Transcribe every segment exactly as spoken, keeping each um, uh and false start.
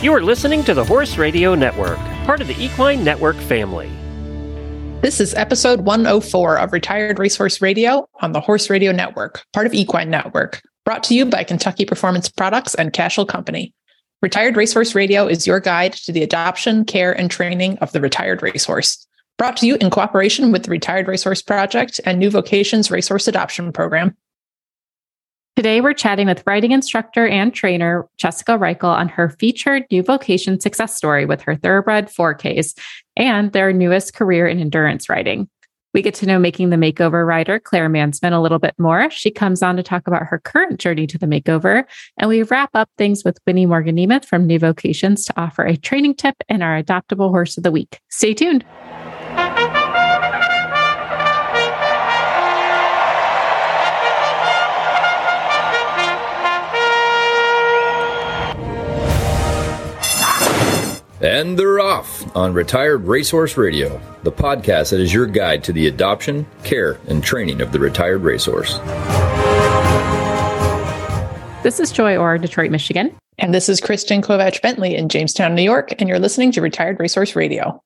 You are listening to the Horse Radio Network, part of the Equine Network family. This is episode one oh four of Retired Racehorse Radio on the Horse Radio Network, part of Equine Network, brought to you by Kentucky Performance Products and Cashel Company. Retired Racehorse Radio is your guide to the adoption, care, and training of the retired racehorse. Brought to you in cooperation with the Retired Racehorse Project and New Vocations Racehorse Adoption Program. Today, we're chatting with riding instructor and trainer Jessica Reichel on her featured New Vocation success story with her thoroughbred Four K's and their newest career in endurance riding. We get to know Making the Makeover rider Clare Mansmann a little bit more. She comes on to talk about her current journey to the makeover. And we wrap up things with Winnie Morgan Nemeth from New Vocations to offer a training tip and our adoptable horse of the week. Stay tuned. And they're off on Retired Racehorse Radio, the podcast that is your guide to the adoption, care, and training of the retired racehorse. This is Joy Orr, Detroit, Michigan. And this is Kristen Kovatch Bentley in Jamestown, New York, and you're listening to Retired Racehorse Radio.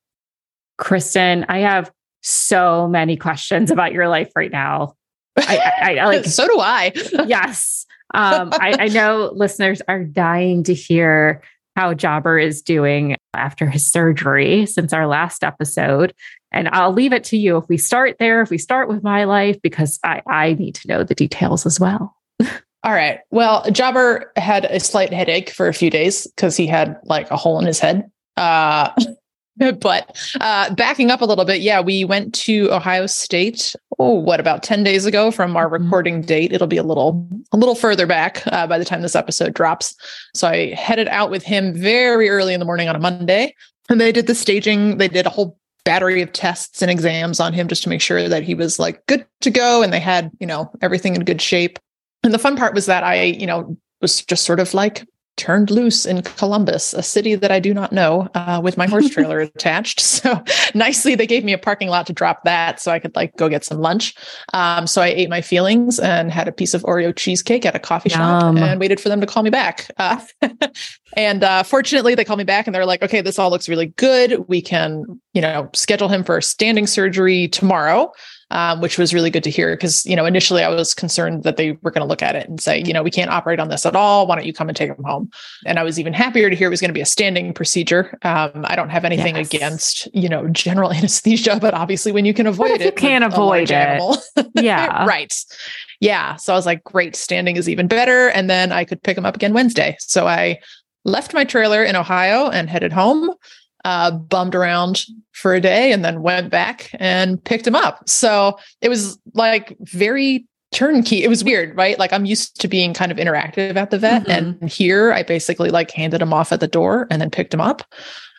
Kristen, I have so many questions about your life right now. I, I, I like. So do I. Yes. Um, I, I know listeners are dying to hear how Jobber is doing after his surgery since our last episode. And I'll leave it to you if we start there, if we start with my life, because I, I need to know the details as well. All right. Well, Jobber had a slight headache for a few days because he had like a hole in his head. Uh, but uh, backing up a little bit, yeah, we went to Ohio State, oh, what, about ten days ago from our recording date. It'll be a little a little further back uh, by the time this episode drops. So I headed out with him very early in the morning on a Monday, and they did the staging. They did a whole battery of tests and exams on him just to make sure that he was like good to go, and they had, you know, everything in good shape. And the fun part was that I, you know, was just sort of like turned loose in Columbus, a city that I do not know, uh, with my horse trailer attached. So nicely, they gave me a parking lot to drop that so I could like go get some lunch. Um, so I ate my feelings and had a piece of Oreo cheesecake at a coffee Yum. shop and waited for them to call me back. Uh, and uh, fortunately, they called me back and they're like, okay, this all looks really good. We can, you know, schedule him for standing surgery tomorrow. Um, which was really good to hear because, you know, initially I was concerned that they were going to look at it and say, you know, we can't operate on this at all. Why don't you come and take him home? And I was even happier to hear it was going to be a standing procedure. Um, I don't have anything yes. against, you know, general anesthesia, but obviously when you can avoid it, you can't avoid it. Yeah. Right. Yeah. So I was like, great, standing is even better. And then I could pick him up again Wednesday. So I left my trailer in Ohio and headed home. Uh, bummed around for a day and then went back and picked him up. So it was like very turnkey. It was weird, right? Like I'm used to being kind of interactive at the vet. Mm-hmm. And here I basically like handed him off at the door and then picked him up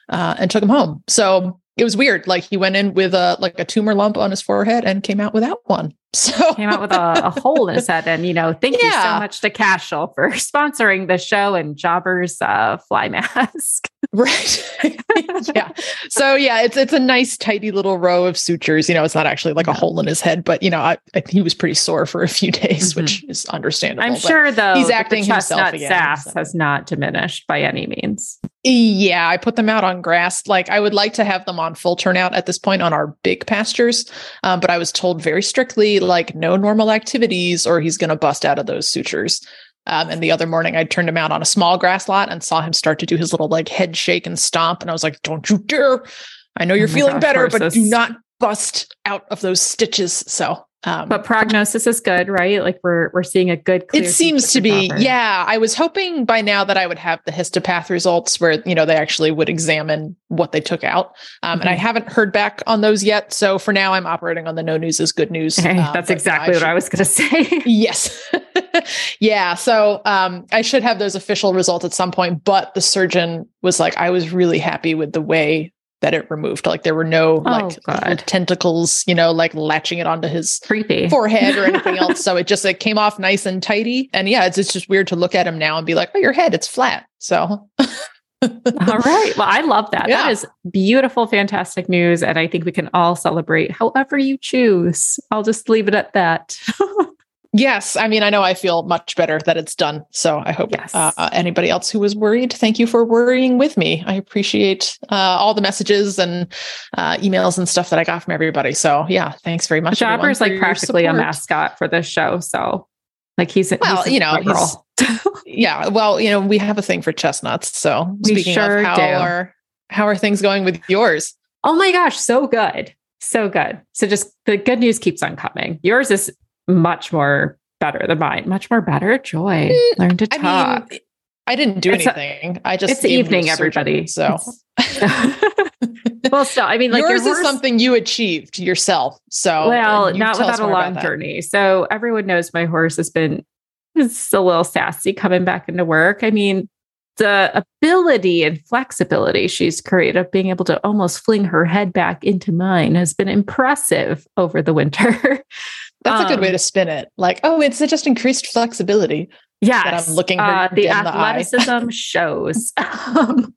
uh, and took him home. So it was weird. Like he went in with a, like a tumor lump on his forehead and came out without one. So came out with a, a hole in his head. And, you know, thank yeah. you so much to Cashel for sponsoring the show and Jobber's uh, fly mask. Right. yeah. So yeah, it's, it's a nice tidy little row of sutures. You know, it's not actually like a hole in his head, but you know, I, I, he was pretty sore for a few days, mm-hmm. which is understandable. I'm sure though, he's acting the himself again. Sass so. Has not diminished by any means. Yeah. I put them out on grass. Like I would like to have them on full turnout at this point on our big pastures. Um, but I was told very strictly, like no normal activities or he's going to bust out of those sutures. Um, and the other morning I turned him out on a small grass lot and saw him start to do his little like head shake and stomp. And I was like, don't you dare. I know you're oh feeling gosh, better, horses. But do not bust out of those stitches. So, um, but prognosis is good, right? Like we're, we're seeing a good, clear it seems to be. Offer. Yeah. I was hoping by now that I would have the histopath results where, you know, they actually would examine what they took out. Um, mm-hmm. and I haven't heard back on those yet. So for now I'm operating on the no news is good news. Hey, um, that's exactly I what should, I was going to say. Yes. Yeah. So, um, I should have those official results at some point, but the surgeon was like, I was really happy with the way that it removed. Like there were no like oh, tentacles, you know, like latching it onto his Creepy. forehead or anything else. So it just, it came off nice and tidy. And yeah, it's, it's just weird to look at him now and be like, oh, your head, it's flat. So. All right. Well, I love that. Yeah. That is beautiful, fantastic news. And I think we can all celebrate however you choose. I'll just leave it at that. Yes. I mean, I know I feel much better that it's done. So I hope yes. uh, anybody else who was worried, thank you for worrying with me. I appreciate uh, all the messages and uh, emails and stuff that I got from everybody. So yeah, thanks very much. Jobber's like practically a mascot for this show. So like he's, well, he's a you know, girl. yeah. Well, you know, we have a thing for chestnuts. So we speaking sure of how do. are, how are things going with yours? Oh my gosh. So good. So good. So just the good news keeps on coming. Yours is much more better than mine. Much more better. Joy. Learn to talk. I mean, I didn't do it's anything. A, I just it's evening, everybody. So well, still, I mean, like yours your horse, is something you achieved yourself. So well, not without a long journey. So everyone knows my horse has been it's a little sassy coming back into work. I mean, the ability and flexibility she's created of being able to almost fling her head back into mine has been impressive over the winter. That's um, a good way to spin it. Like, oh, it's just increased flexibility. Yeah, that I'm looking. Uh, the athleticism the shows. um,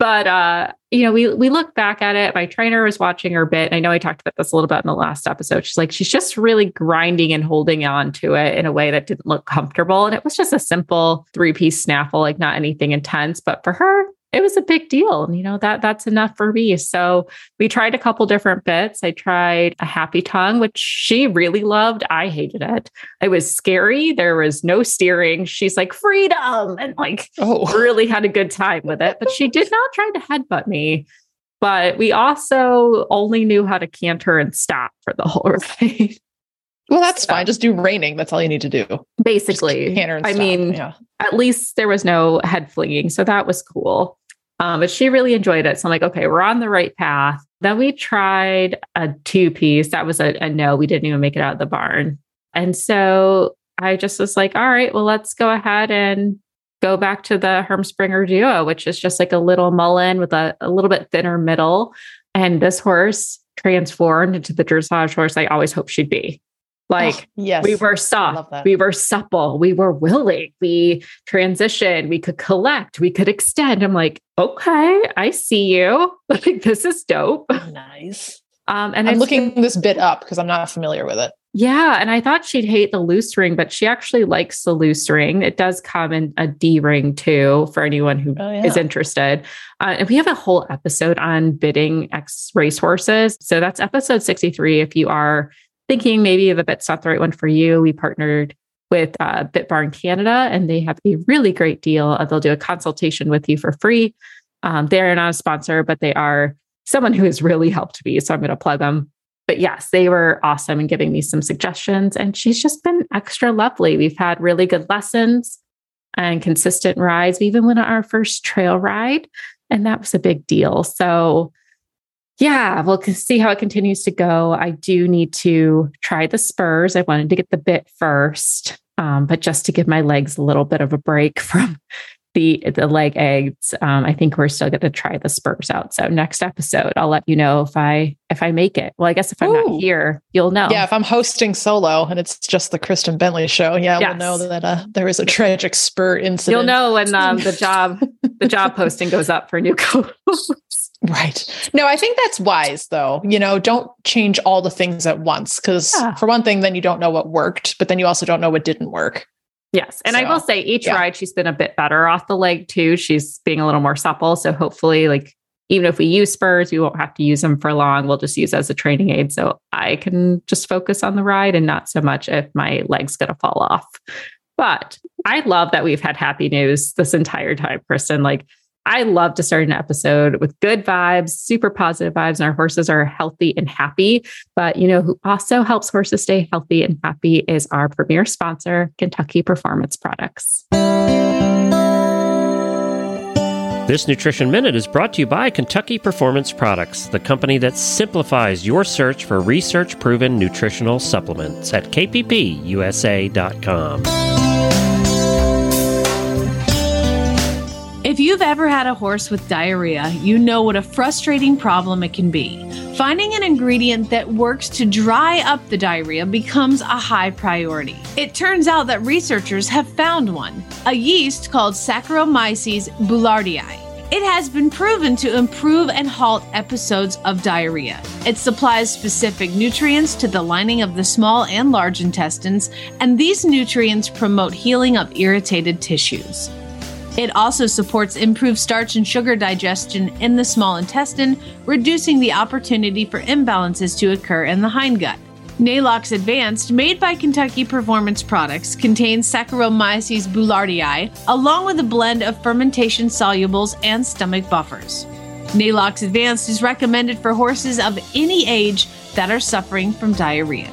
but uh, you know, we we look back at it. My trainer was watching her bit. And I know I talked about this a little bit in the last episode. She's like, she's just really grinding and holding on to it in a way that didn't look comfortable. And it was just a simple three-piece snaffle, like not anything intense. But for her, it was a big deal. You know, that that's enough for me. So we tried a couple different bits. I tried a happy tongue, which she really loved. I hated it. It was scary. There was no steering. She's like, freedom. And like, oh. really had a good time with it. But she did not try to headbutt me. But we also only knew how to canter and stop for the whole ride. Well, that's so, fine. Just do reining. That's all you need to do. Basically. Canter and stop. I mean, yeah. At least there was no head flinging. So that was cool. Um, but she really enjoyed it. So I'm like, okay, we're on the right path. Then we tried a two piece. That was a, a no, we didn't even make it out of the barn. And so I just was like, all right, well, let's go ahead and go back to the Herm Sprenger duo, which is just like a little mullen with a, a little bit thinner middle. And this horse transformed into the dressage horse I always hoped she'd be. Like, oh, yes. We were soft, we were supple, we were willing, we transitioned, we could collect, we could extend. I'm like, okay, I see you. Like, this is dope. Nice. Um, and I'm looking this bit up because I'm not familiar with it. Yeah. And I thought she'd hate the loose ring, but she actually likes the loose ring. It does come in a D ring too, for anyone who oh, yeah. is interested. Uh, and we have a whole episode on bidding ex racehorses. So that's episode sixty-three. If you are thinking maybe the bit's not the right one for you. We partnered with uh, Bit Barn Canada, and they have a really great deal. They'll do a consultation with you for free. Um, they're not a sponsor, but they are someone who has really helped me. So I'm going to plug them. But yes, they were awesome in giving me some suggestions. And she's just been extra lovely. We've had really good lessons and consistent rides. We even went on our first trail ride, and that was a big deal. So yeah, we'll see how it continues to go. I do need to try the spurs. I wanted to get the bit first, um, but just to give my legs a little bit of a break from the the leg eggs, um, I think we're still going to try the spurs out. So next episode, I'll let you know if I if I make it. Well, I guess if I'm Ooh. not here, you'll know. Yeah, if I'm hosting solo and it's just the Kristen Bentley show, yeah, yes. we'll know that uh, there was a tragic spur incident. You'll know when um, the job the job posting goes up for new co-hosts. Right. No, I think that's wise though. You know, don't change all the things at once. Cause yeah. for one thing, then you don't know what worked, but then you also don't know what didn't work. Yes. And so, I will say each yeah. ride, she's been a bit better off the leg too. She's being a little more supple. So hopefully like, even if we use spurs, we won't have to use them for long. We'll just use as a training aid. So I can just focus on the ride and not so much if my leg's going to fall off. But I love that we've had happy news this entire time, Kristen. Like, I love to start an episode with good vibes, super positive vibes, and our horses are healthy and happy. But you know who also helps horses stay healthy and happy is our premier sponsor, Kentucky Performance Products. This Nutrition Minute is brought to you by Kentucky Performance Products, the company that simplifies your search for research-proven nutritional supplements at k p p u s a dot com. If you've ever had a horse with diarrhea, you know what a frustrating problem it can be. Finding an ingredient that works to dry up the diarrhea becomes a high priority. It turns out that researchers have found one, a yeast called Saccharomyces boulardii. It has been proven to improve and halt episodes of diarrhea. It supplies specific nutrients to the lining of the small and large intestines, and these nutrients promote healing of irritated tissues. It also supports improved starch and sugar digestion in the small intestine, reducing the opportunity for imbalances to occur in the hindgut. Nalox Advanced, made by Kentucky Performance Products, contains Saccharomyces boulardii, along with a blend of fermentation solubles and stomach buffers. Nalox Advanced is recommended for horses of any age that are suffering from diarrhea.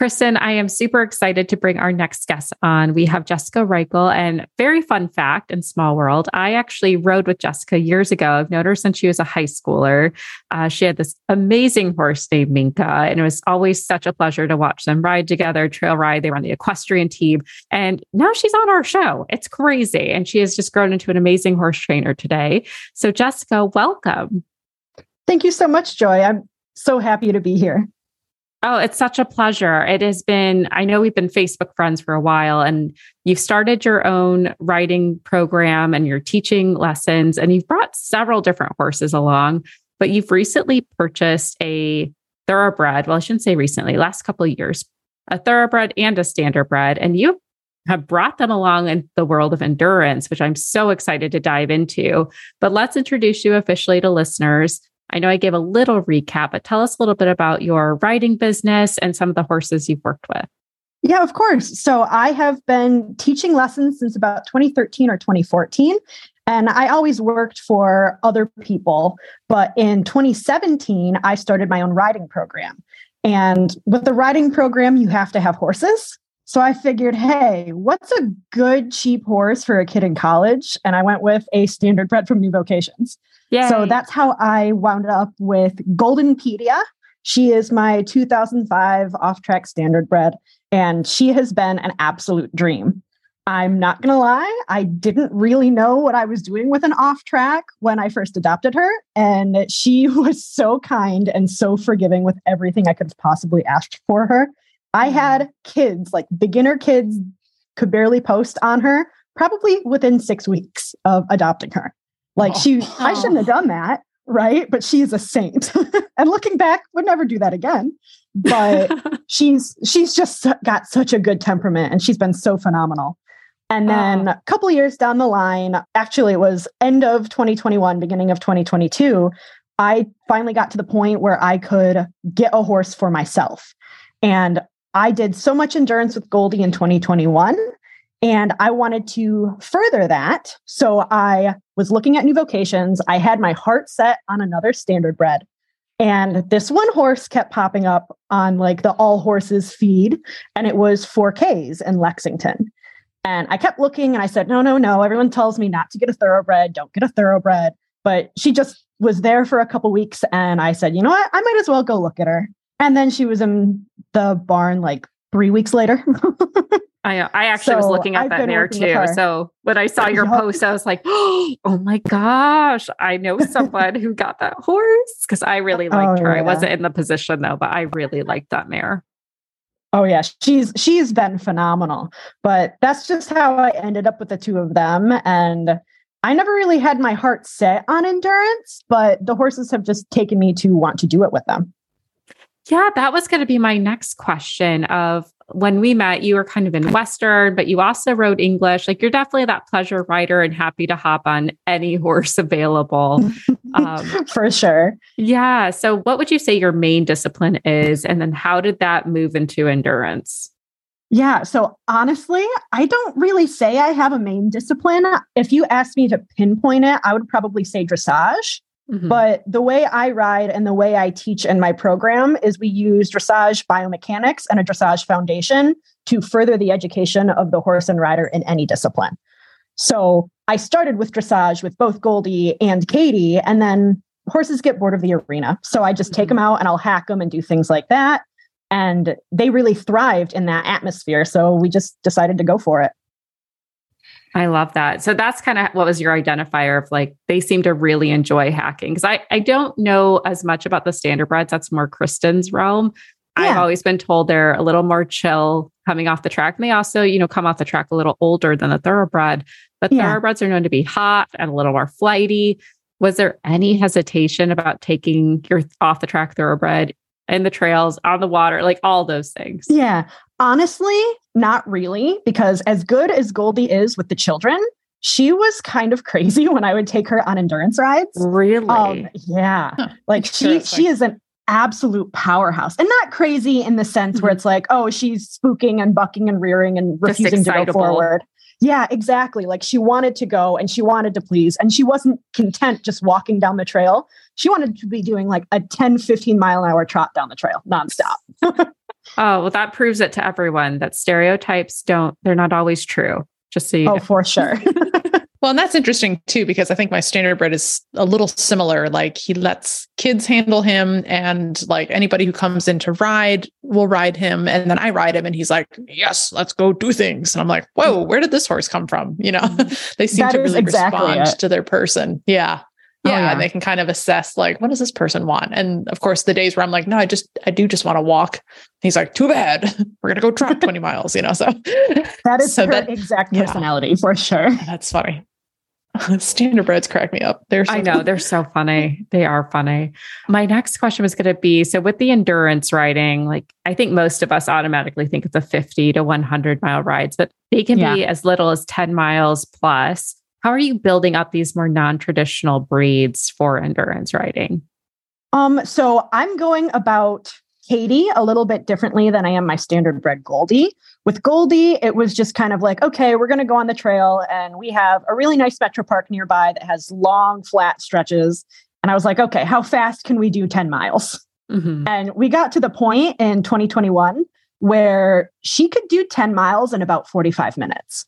Kristen, I am super excited to bring our next guest on. We have Jessica Reichel, and very fun fact in small world, I actually rode with Jessica years ago. I've known her since she was a high schooler. Uh, she had this amazing horse named Minka, and it was always such a pleasure to watch them ride together, trail ride. They were on the equestrian team, and now she's on our show. It's crazy. And she has just grown into an amazing horse trainer today. So Jessica, welcome. Thank you so much, Joy. I'm so happy to be here. Oh, it's such a pleasure. It has been, I know we've been Facebook friends for a while, and you've started your own riding program and you're teaching lessons, and you've brought several different horses along, but you've recently purchased a thoroughbred. Well, I shouldn't say recently, last couple of years, a thoroughbred and a standardbred, and you have brought them along in the world of endurance, which I'm so excited to dive into. But let's introduce you officially to listeners. I know I gave a little recap, but tell us a little bit about your riding business and some of the horses you've worked with. Yeah, of course. So I have been teaching lessons since about twenty thirteen or twenty fourteen. And I always worked for other people. But in twenty seventeen, I started my own riding program. And with the riding program, you have to have horses. So I figured, hey, what's a good cheap horse for a kid in college? And I went with a standardbred from New Vocations. Yay. So that's how I wound up with Goldenpedia. She is my two thousand five off-track standardbred, and she has been an absolute dream. I'm not going to lie, I didn't really know what I was doing with an off-track when I first adopted her, and she was so kind and so forgiving with everything I could have possibly asked for her. I had kids, like beginner kids, could barely post on her, probably within six weeks of adopting her. Like she, oh. I shouldn't have done that, right? But she's a saint. And looking back, would never do that again. But she's she's just got such a good temperament, and she's been so phenomenal. And then oh. a couple of years down the line, actually it was end of twenty twenty-one, beginning of twenty twenty-two, I finally got to the point where I could get a horse for myself. And I did so much endurance with Goldie in twenty twenty-one. And I wanted to further that. So I was looking at New Vocations. I had my heart set on another standardbred. And this one horse kept popping up on like the all horses feed. And it was Four K's in Lexington. And I kept looking and I said, no, no, no. Everyone tells me not to get a thoroughbred. Don't get a thoroughbred. But she just was there for a couple weeks. And I said, you know what? I might as well go look at her. And then she was in the barn like three weeks later. I I actually so was looking at I've that there too. So when I saw your post, I was like, oh my gosh, I know someone who got that horse, because I really liked oh, her. Yeah. I wasn't in the position though, but I really liked that mare. Oh yeah, she's she's been phenomenal. But that's just how I ended up with the two of them. And I never really had my heart set on endurance, but the horses have just taken me to want to do it with them. Yeah, that was going to be my next question of, when we met, you were kind of in Western, but you also rode English. Like you're definitely that pleasure rider and happy to hop on any horse available. Um, For sure. Yeah. So what would you say your main discipline is? And then how did that move into endurance? Yeah. So honestly, I don't really say I have a main discipline. If you asked me to pinpoint it, I would probably say dressage. Mm-hmm. But the way I ride and the way I teach in my program is we use dressage biomechanics and a dressage foundation to further the education of the horse and rider in any discipline. So I started with dressage with both Goldie and Katie, and then horses get bored of the arena. So I just take them out and I'll hack them and do things like that. And they really thrived in that atmosphere. So we just decided to go for it. I love that. So that's kind of what was your identifier of like, they seem to really enjoy hacking. Cause I, I don't know as much about the standardbreds. That's more Kristen's realm. Yeah. I've always been told they're a little more chill coming off the track. And they also, you know, come off the track a little older than the thoroughbred, but yeah. thoroughbreds are known to be hot and a little more flighty. Was there any hesitation about taking your off the track thoroughbred in the trails, on the water, like all those things? Yeah. Honestly, not really, because as good as Goldie is with the children, she was kind of crazy when I would take her on endurance rides. Really? Um, yeah. Huh. Like she, she is an absolute powerhouse, and not crazy in the sense mm-hmm. where it's like, oh, she's spooking and bucking and rearing and refusing to go forward. Yeah, exactly. Like she wanted to go and she wanted to please, and she wasn't content just walking down the trail. She wanted to be doing like a ten, fifteen mile an hour trot down the trail nonstop. Oh, well, that proves it to everyone that stereotypes don't, they're not always true. Just so you know. Oh, for sure. Well, and that's interesting too, because I think my standardbred is a little similar. Like he lets kids handle him, and like anybody who comes in to ride will ride him. And then I ride him and he's like, yes, let's go do things. And I'm like, whoa, where did this horse come from? You know, they seem that to really exactly respond it. to their person. Yeah. Yeah, oh, yeah. And they can kind of assess like, what does this person want? And of course the days where I'm like, no, I just, I do just want to walk. And he's like, too bad. We're going to go trot twenty miles, you know? So that is so her that, exact personality yeah. for sure. That's funny. Standardbreds crack me up. They're so I know they're so funny. They are funny. My next question was going to be, so with the endurance riding, like I think most of us automatically think of the fifty to one hundred mile rides, but they can yeah. be as little as ten miles plus. How are you building up these more non-traditional breeds for endurance riding? Um, so I'm going about Katie a little bit differently than I am my standardbred Goldie. With Goldie, it was just kind of like, okay, we're going to go on the trail, and we have a really nice metro park nearby that has long, flat stretches. And I was like, okay, how fast can we do ten miles? Mm-hmm. And we got to the point in twenty twenty-one where she could do ten miles in about forty-five minutes.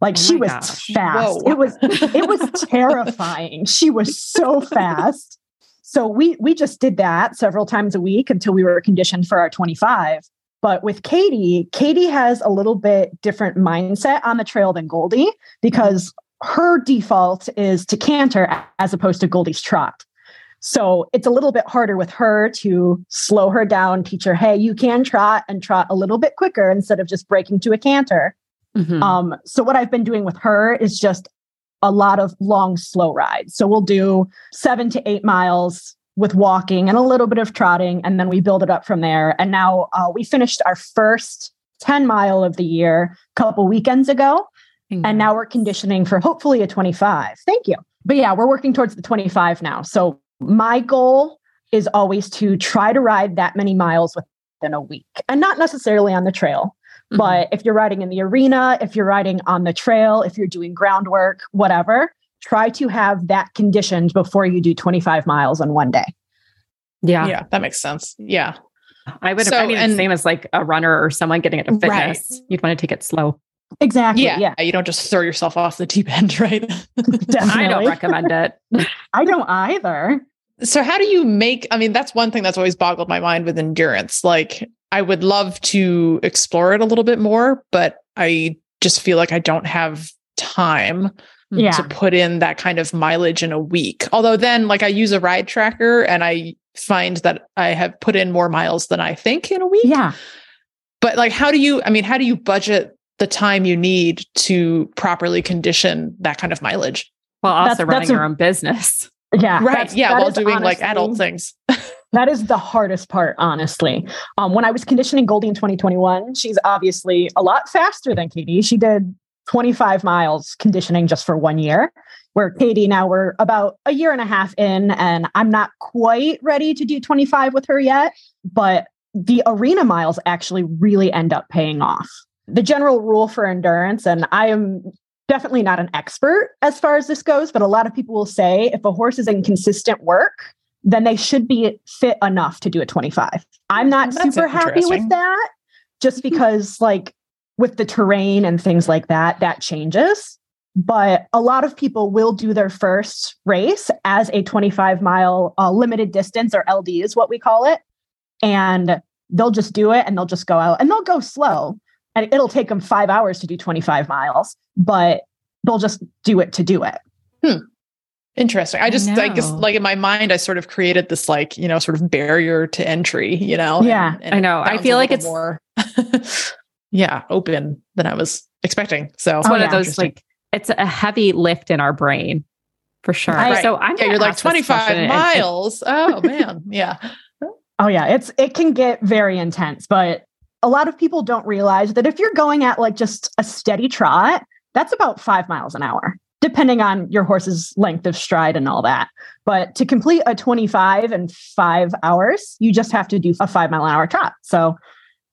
Like oh she was gosh. fast. Whoa. It was it was terrifying. She was so fast. So we we just did that several times a week until we were conditioned for our twenty-five. But with Katie, Katie has a little bit different mindset on the trail than Goldie, because her default is to canter as opposed to Goldie's trot. So it's a little bit harder with her to slow her down, teach her, hey, you can trot and trot a little bit quicker instead of just breaking to a canter. Mm-hmm. Um, so what I've been doing with her is just a lot of long, slow rides. So we'll do seven to eight miles with walking and a little bit of trotting, and then we build it up from there. And now uh, we finished our first ten mile of the year a couple weekends ago. Thank and now we're conditioning for hopefully a twenty-five. Thank you. But yeah, we're working towards the twenty-five now. So my goal is always to try to ride that many miles within a week, and not necessarily on the trail. But if you're riding in the arena, if you're riding on the trail, if you're doing groundwork, whatever, try to have that conditioned before you do twenty-five miles in one day. Yeah. Yeah. That makes sense. Yeah. I would, so, I mean, and, the same as like a runner or someone getting into fitness, right. You'd want to take it slow. Exactly. Yeah. yeah. You don't just throw yourself off the deep end, right? I don't recommend it. I don't either. So how do you make, I mean, that's one thing that's always boggled my mind with endurance. Like I would love to explore it a little bit more, but I just feel like I don't have time yeah. to put in that kind of mileage in a week. Although then like I use a ride tracker and I find that I have put in more miles than I think in a week. Yeah. But like, how do you, I mean, how do you budget the time you need to properly condition that kind of mileage? Well, also that's, running that's your a- own business. Yeah. Right. Yeah. While well, doing honestly, like adult things. That is the hardest part, honestly. Um, when I was conditioning Goldie in twenty twenty-one, she's obviously a lot faster than Katie. She did twenty-five miles conditioning just for one year, where Katie now we're about a year and a half in, and I'm not quite ready to do twenty-five with her yet, but the arena miles actually really end up paying off. The general rule for endurance, and I am definitely not an expert as far as this goes, but a lot of people will say if a horse is in consistent work, then they should be fit enough to do a twenty-five. I'm not well, super happy with that just because like with the terrain and things like that, that changes. But a lot of people will do their first race as a twenty-five mile uh, limited distance, or L D is what we call it. And they'll just do it and they'll just go out and they'll go slow. And it'll take them five hours to do twenty-five miles, but they'll just do it to do it. Hmm. Interesting. I just, I, I guess like in my mind, I sort of created this like, you know, sort of barrier to entry, you know? Yeah, and, and I know. I feel like it's more, yeah, open than I was expecting. So it's oh, one yeah. of those like, it's a heavy lift in our brain for sure. I, right. So I'm yeah, you're like twenty-five miles. And, oh man. Yeah. Oh yeah. It's, it can get very intense, but a lot of people don't realize that if you're going at like just a steady trot, that's about five miles an hour, depending on your horse's length of stride and all that. But to complete a twenty-five in five hours, you just have to do a five mile an hour trot. So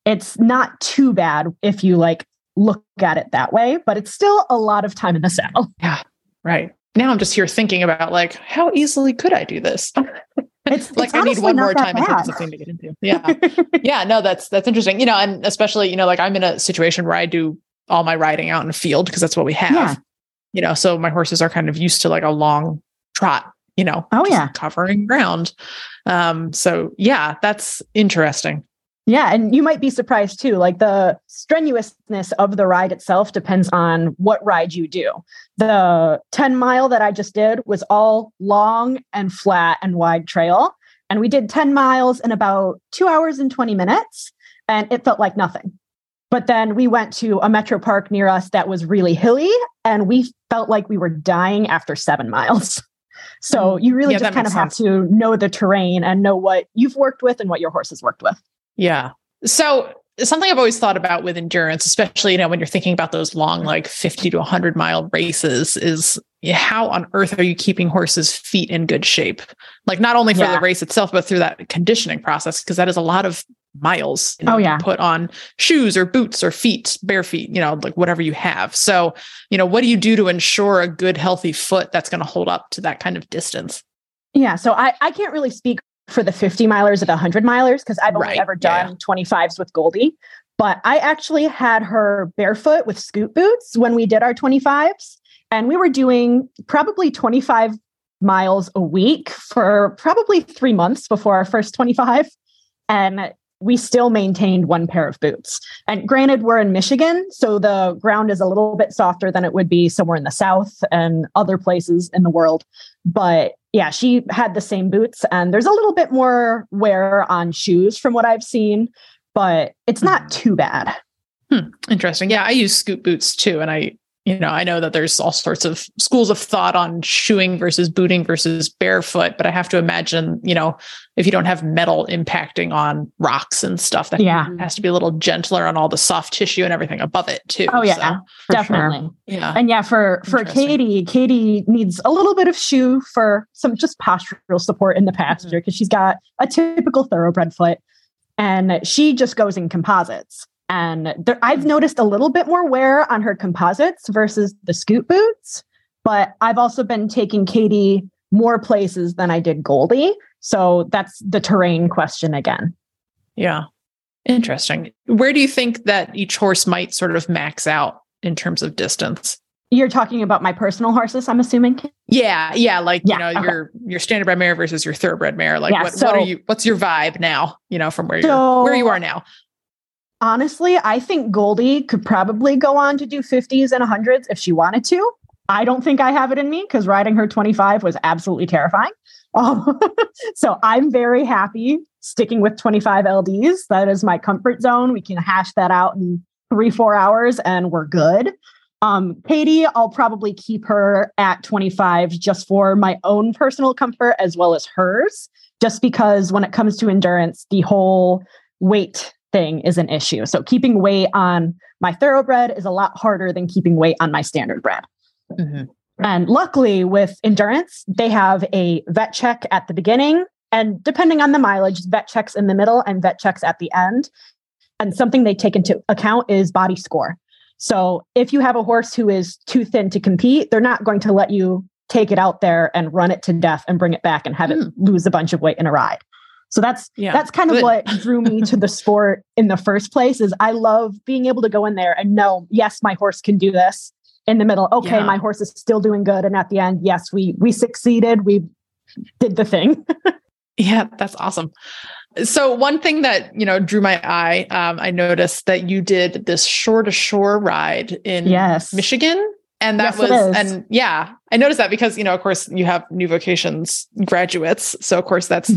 it's not too bad if you like look at it that way, but it's still a lot of time in the saddle. Yeah. Right. Now I'm just here thinking about like, how easily could I do this? It's like, it's I need one more time and think something to get into. Yeah. yeah. No, that's, that's interesting. You know, and especially, you know, like I'm in a situation where I do all my riding out in the field because that's what we have, yeah. you know, so my horses are kind of used to like a long trot, you know, oh yeah, covering ground. Um, so yeah, that's interesting. Yeah. And you might be surprised too. Like the strenuousness of the ride itself depends on what ride you do. The ten mile that I just did was all long and flat and wide trail. And we did ten miles in about two hours and twenty minutes. And it felt like nothing. But then we went to a metro park near us that was really hilly. And we felt like we were dying after seven miles. So you really yeah, just kind of sense. have to know the terrain and know what you've worked with and what your horse has worked with. Yeah. So something I've always thought about with endurance, especially, you know, when you're thinking about those long, like fifty to a hundred mile races is how on earth are you keeping horses' feet in good shape? Like not only for yeah. the race itself, but through that conditioning process, because that is a lot of miles you know, oh, yeah. put on shoes or boots or feet, bare feet, you know, like whatever you have. So, you know, what do you do to ensure a good, healthy foot that's going to hold up to that kind of distance? Yeah. So I, I can't really speak for the fifty milers at a hundred milers, because I've only right. ever done yeah. twenty-fives with Goldie. But I actually had her barefoot with scoot boots when we did our twenty-fives. And we were doing probably twenty-five miles a week for probably three months before our first twenty-five. And we still maintained one pair of boots. And granted, we're in Michigan, so the ground is a little bit softer than it would be somewhere in the South and other places in the world. But yeah, she had the same boots, and there's a little bit more wear on shoes from what I've seen, but it's not too bad. Hmm. Interesting. Yeah. I use scoot boots too. And I, you know, I know that there's all sorts of schools of thought on shoeing versus booting versus barefoot, but I have to imagine, you know, if you don't have metal impacting on rocks and stuff, that yeah. has to be a little gentler on all the soft tissue and everything above it too. Oh yeah, so, definitely. Sure. Yeah. And yeah, for, for Katie, Katie needs a little bit of shoe for some just postural support in the pasture because mm-hmm. she's got a typical thoroughbred foot and she just goes in composites. And there, I've noticed a little bit more wear on her composites versus the scoot boots, but I've also been taking Katie more places than I did Goldie. So that's the terrain question again. Yeah. Interesting. Where do you think that each horse might sort of max out in terms of distance? You're talking about my personal horses, I'm assuming? Yeah. Yeah. Like, yeah, you know, okay. your, your standardbred mare versus your thoroughbred mare. Like yeah, what, so, what are you, what's your vibe now, you know, from where, so, you're, where you are now? Honestly, I think Goldie could probably go on to do fifties and hundreds if she wanted to. I don't think I have it in me because riding her twenty-five was absolutely terrifying. Um, so I'm very happy sticking with twenty-five L Ds. That is my comfort zone. We can hash that out in three, four hours and we're good. Um, Katie, I'll probably keep her at twenty-five just for my own personal comfort as well as hers, just because when it comes to endurance, the whole weight thing is an issue. So keeping weight on my thoroughbred is a lot harder than keeping weight on my standard bred. Mm-hmm. And luckily with endurance, they have a vet check at the beginning and depending on the mileage, vet checks in the middle and vet checks at the end. And something they take into account is body score. So if you have a horse who is too thin to compete, they're not going to let you take it out there and run it to death and bring it back and have mm. it lose a bunch of weight in a ride. So that's yeah, that's kind good. of what drew me to the sport in the first place, is I love being able to go in there and know, yes, my horse can do this in the middle. Okay, yeah. my horse is still doing good. And at the end, yes, we we succeeded. We did the thing. Yeah, that's awesome. So one thing that, you know, drew my eye, um, I noticed that you did this shore to shore ride in yes. Michigan. And that yes, was, and yeah, I noticed that because, you know, of course you have New Vocations graduates. So of course that's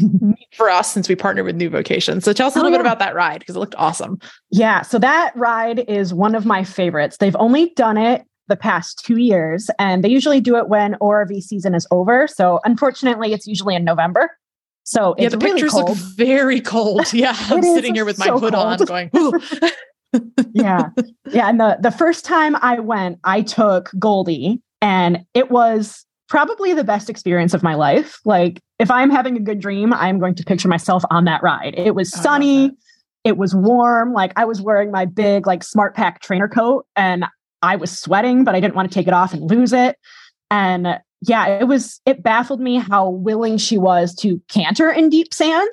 for us since we partner with New Vocations. So tell us a little oh, yeah. bit about that ride, because it looked awesome. Yeah. So that ride is one of my favorites. They've only done it the past two years and they usually do it when O R V season is over. So unfortunately it's usually in November. So it's yeah, the really pictures cold. look very cold. Yeah, I'm sitting here with my so hood cold. on, going. Ooh. yeah, yeah. And the the first time I went, I took Goldie, and it was probably the best experience of my life. Like, if I'm having a good dream, I'm going to picture myself on that ride. It was sunny, it was warm. Like, I was wearing my big like Smart Pack trainer coat, and I was sweating, but I didn't want to take it off and lose it. And yeah, it was, it baffled me how willing she was to canter in deep sand.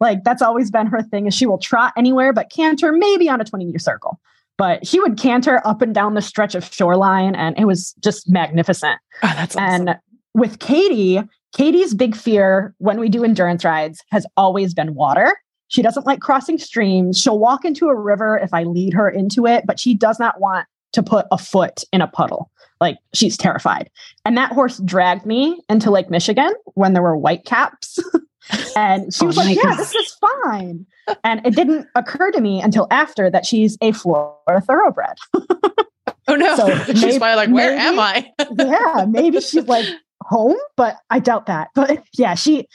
Like, that's always been her thing, is she will trot anywhere, but canter maybe on a twenty meter circle, but she would canter up and down the stretch of shoreline. And it was just magnificent. Oh, that's awesome. And with Katie, Katie's big fear when we do endurance rides has always been water. She doesn't like crossing streams. She'll walk into a river if I lead her into it, but she does not want to put a foot in a puddle. Like, she's terrified. And that horse dragged me into Lake Michigan when there were white caps. And she was oh like, yeah, God. this is fine. And it didn't occur to me until after that she's a Florida thoroughbred. Oh no. So she's maybe, probably like, where maybe, am I? yeah. Maybe she's like home, but I doubt that. But yeah, she,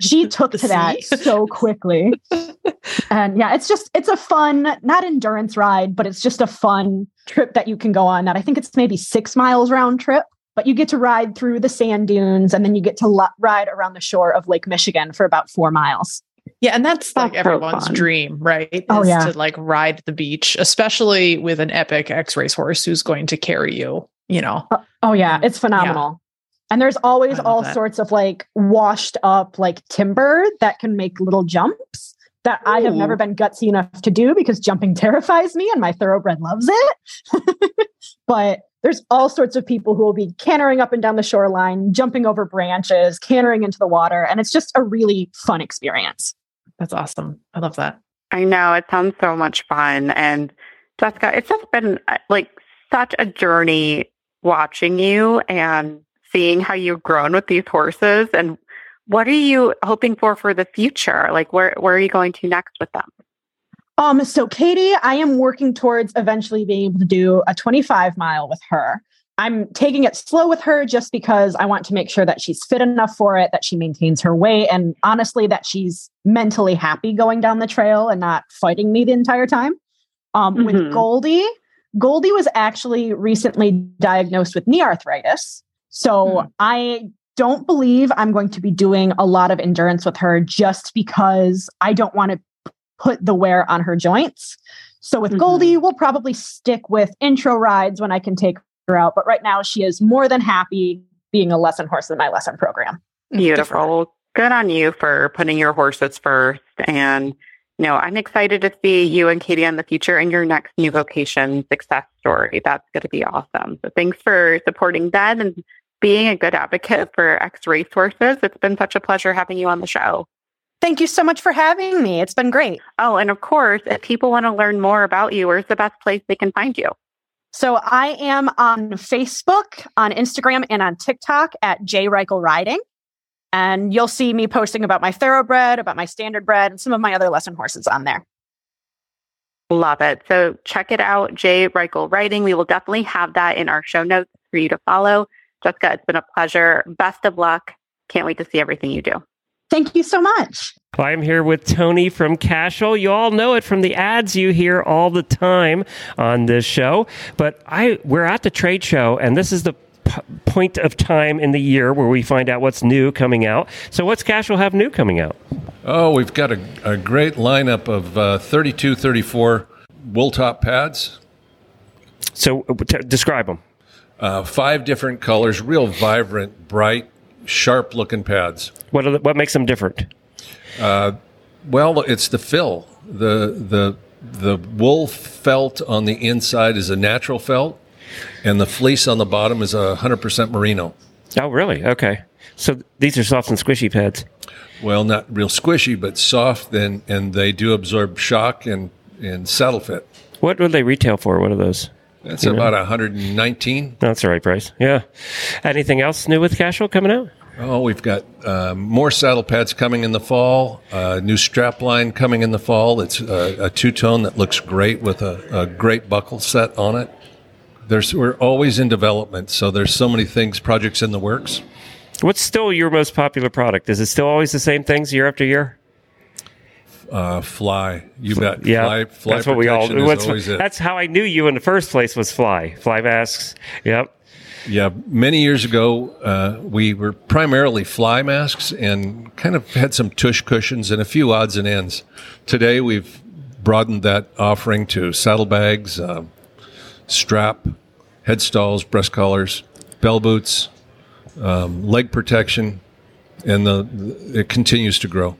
she took to that so quickly. And yeah, it's just, it's a fun, not endurance ride, but it's just a fun trip that you can go on. That I think it's maybe six miles round trip. But you get to ride through the sand dunes, and then you get to lo- ride around the shore of Lake Michigan for about four miles. Yeah. And that's, that's like everyone's fun. dream, right? Is oh, yeah. to like ride the beach, especially with an epic ex-race horse who's going to carry you, you know? Oh, oh yeah. It's phenomenal. Yeah. And there's always all that. sorts of like washed up, like timber that can make little jumps that Ooh. I have never been gutsy enough to do because jumping terrifies me and my thoroughbred loves it. But there's all sorts of people who will be cantering up and down the shoreline, jumping over branches, cantering into the water. And it's just a really fun experience. That's awesome. I love that. I know. It sounds so much fun. And Jessica, it's just been like such a journey watching you and seeing how you've grown with these horses. And what are you hoping for for the future? Like, where, where are you going to next with them? Um, so Katie, I am working towards eventually being able to do a twenty-five mile with her. I'm taking it slow with her just because I want to make sure that she's fit enough for it, that she maintains her weight, and honestly, that she's mentally happy going down the trail and not fighting me the entire time. Um, mm-hmm. With Goldie, Goldie was actually recently diagnosed with knee arthritis. So mm-hmm. I don't believe I'm going to be doing a lot of endurance with her just because I don't want to put the wear on her joints. So with mm-hmm. Goldie, we'll probably stick with intro rides when I can take her out. But right now she is more than happy being a lesson horse in my lesson program. Beautiful. Good on you for putting your horses first. And you know, I'm excited to see you and Katie in the future and your next New Vocation success story. That's going to be awesome. So thanks for supporting that and being a good advocate for ex-race horses. It's been such a pleasure having you on the show. Thank you so much for having me. It's been great. Oh, and of course, if people want to learn more about you, where's the best place they can find you? So I am on Facebook, on Instagram, and on TikTok at J Reichel Riding. And you'll see me posting about my thoroughbred, about my standardbred, and some of my other lesson horses on there. Love it. So check it out, J Reichel Riding. We will definitely have that in our show notes for you to follow. Jessica, it's been a pleasure. Best of luck. Can't wait to see everything you do. Thank you so much. Well, I'm here with Tony from Cashel. You all know it from the ads you hear all the time on this show. But I we're at the trade show, and this is the p- point of time in the year where we find out what's new coming out. So what's Cashel have new coming out? Oh, we've got a, a great lineup of uh, thirty-two, thirty-four wool top pads, So t- describe them. Uh, five different colors, real vibrant, bright, sharp-looking pads. What are the, what makes them different? Uh, well, it's the fill. The the the wool felt on the inside is a natural felt, and the fleece on the bottom is a one hundred percent merino. Oh, really? Okay. So these are soft and squishy pads. Well, not real squishy, but soft, and, and they do absorb shock and, and saddle fit. What would they retail for? What are those? That's you about know? one hundred nineteen dollars. That's the right price. Yeah. Anything else new with Cashel coming out? Oh, we've got uh, more saddle pads coming in the fall, a uh, new strap line coming in the fall. It's a, a two-tone that looks great with a, a great buckle set on it. There's We're always in development, so there's so many things, projects in the works. What's still your most popular product? Is it still always the same things year after year? Uh, fly. You bet. Yeah, fly, fly that's what we all do. That's how I knew you in the first place was fly. Fly masks. Yep. Yeah. Many years ago, uh, we were primarily fly masks and kind of had some tush cushions and a few odds and ends. Today, we've broadened that offering to saddlebags, um, strap, headstalls, breast collars, bell boots, um, leg protection, and the, the it continues to grow.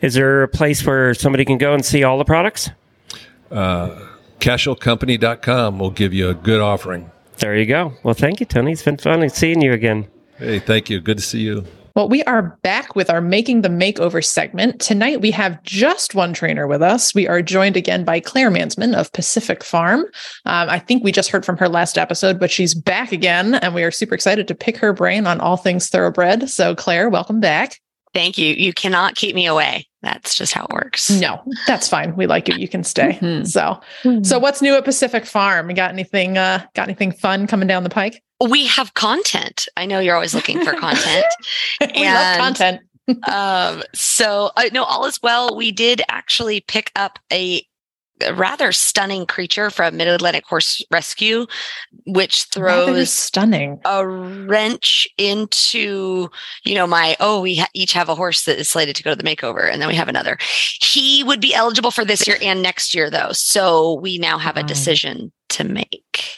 Is there a place where somebody can go and see all the products? Uh, Cashel Company dot com will give you a good offering. There you go. Well, thank you, Tony. It's been fun seeing you again. Hey, thank you. Good to see you. Well, we are back with our Making the Makeover segment. Tonight, we have just one trainer with us. We are joined again by Clare Mansmann of Pacific Farm. Um, I think we just heard from her last episode, but she's back again, and we are super excited to pick her brain on all things thoroughbred. So, Clare, welcome back. Thank you. You cannot keep me away. That's just how it works. No, that's fine. We like you. You can stay. Mm-hmm. So, mm-hmm. so what's new at Pacific Farm? You got anything? Uh, got anything fun coming down the pike? We have content. I know you're always looking for content. we and, love content. um, so, uh, no, all is well. We did actually pick up a. A rather stunning creature from Mid-Atlantic Horse Rescue, which throws rather stunning a wrench into, you know, my, oh, we ha- each have a horse that is slated to go to the makeover. And then we have another. He would be eligible for this year and next year, though. So we now have a decision to make.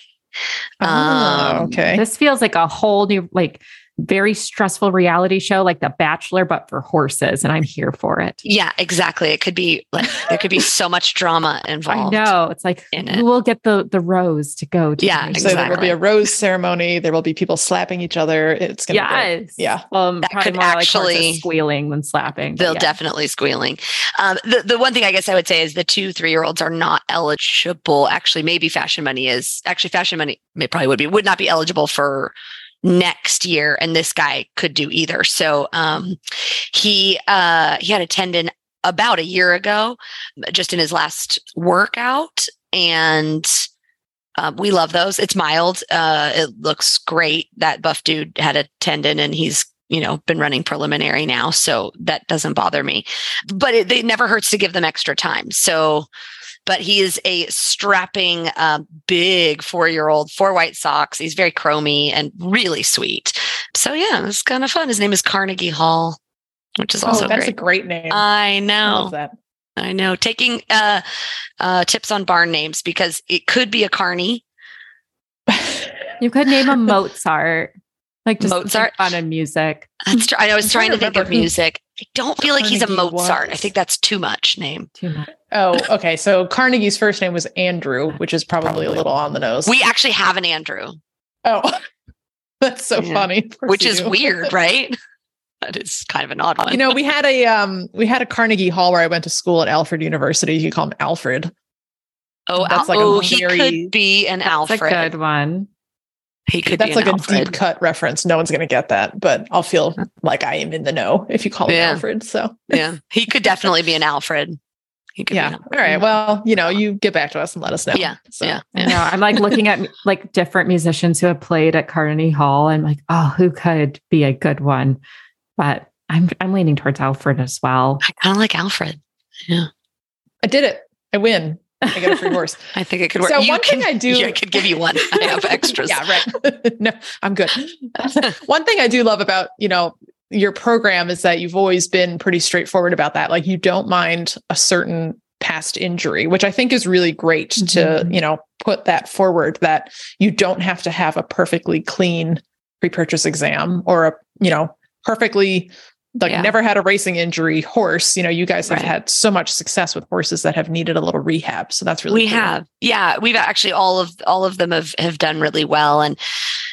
Oh, um, okay. This feels like a whole new, like, very stressful reality show like The Bachelor, but for horses, and I'm here for it. Yeah, exactly. It could be like there could be so much drama involved. I know. It's like in it. We'll get the the rose to go to. Yeah, exactly. So there will be a rose ceremony. There will be people slapping each other. It's gonna yes. be yeah. Um, that could more actually like squealing than slapping. They'll yeah. definitely squealing. Um, the the one thing I guess I would say is the two three year olds are not eligible. Actually, maybe Fashion Money is actually Fashion Money. It probably would be would not be eligible for next year, and this guy could do either. So um he uh he had a tendon about a year ago, just in his last workout, and uh, we love those. It's mild. Uh it looks great. That buff dude had a tendon, and he's you know been running preliminary now, so that doesn't bother me. But it, it never hurts to give them extra time. So but he is a strapping, uh, big four-year-old, four white socks. He's very chromey and really sweet. So, yeah, it's kind of fun. His name is Carnegie Hall, which is oh, also that's great. That's a great name. I know. I love that. I know. Taking uh, uh, tips on barn names, because it could be a Carney. You could name him Mozart. Like just Mozart on a music. That's tr- I was trying, trying to, to think of music. I don't feel Carnegie like he's a Mozart. Was. I think that's too much name. Too much. Oh, okay. So Carnegie's first name was Andrew, which is probably, probably. a little on the nose. We actually have an Andrew. Oh, that's so yeah. funny. Which is do. weird, right? That is kind of an odd one. You know, we had a um, we had a Carnegie Hall where I went to school at Alfred University. You could call him Alfred. Oh, that's like oh, a very, he could be an that's Alfred. That's a good one. He could That's be like Alfred. A deep cut reference. No one's going to get that, but I'll feel like I am in the know if you call yeah. him Alfred. So yeah, he could definitely be an Alfred. He could yeah. be an Alfred. All right. Well, you know, you get back to us and let us know. Yeah. So. Yeah. yeah. No, I'm like looking at like different musicians who have played at Carnegie Hall, and like, oh, who could be a good one? But I'm I'm leaning towards Alfred as well. I kind of like Alfred. Yeah. I did it. I win. I got a free horse. I think it could work. So you one can, thing I do, I could give you one. I have extras. Yeah, right. No, I'm good. One thing I do love about you know your program is that you've always been pretty straightforward about that. Like you don't mind a certain past injury, which I think is really great mm-hmm. to, you know, put that forward, that you don't have to have a perfectly clean pre-purchase exam or a, you know, perfectly like yeah. never had a racing injury horse. You know, you guys have right. had so much success with horses that have needed a little rehab. So that's really, we cool. have. Yeah. We've actually, all of, all of them have, have done really well. And,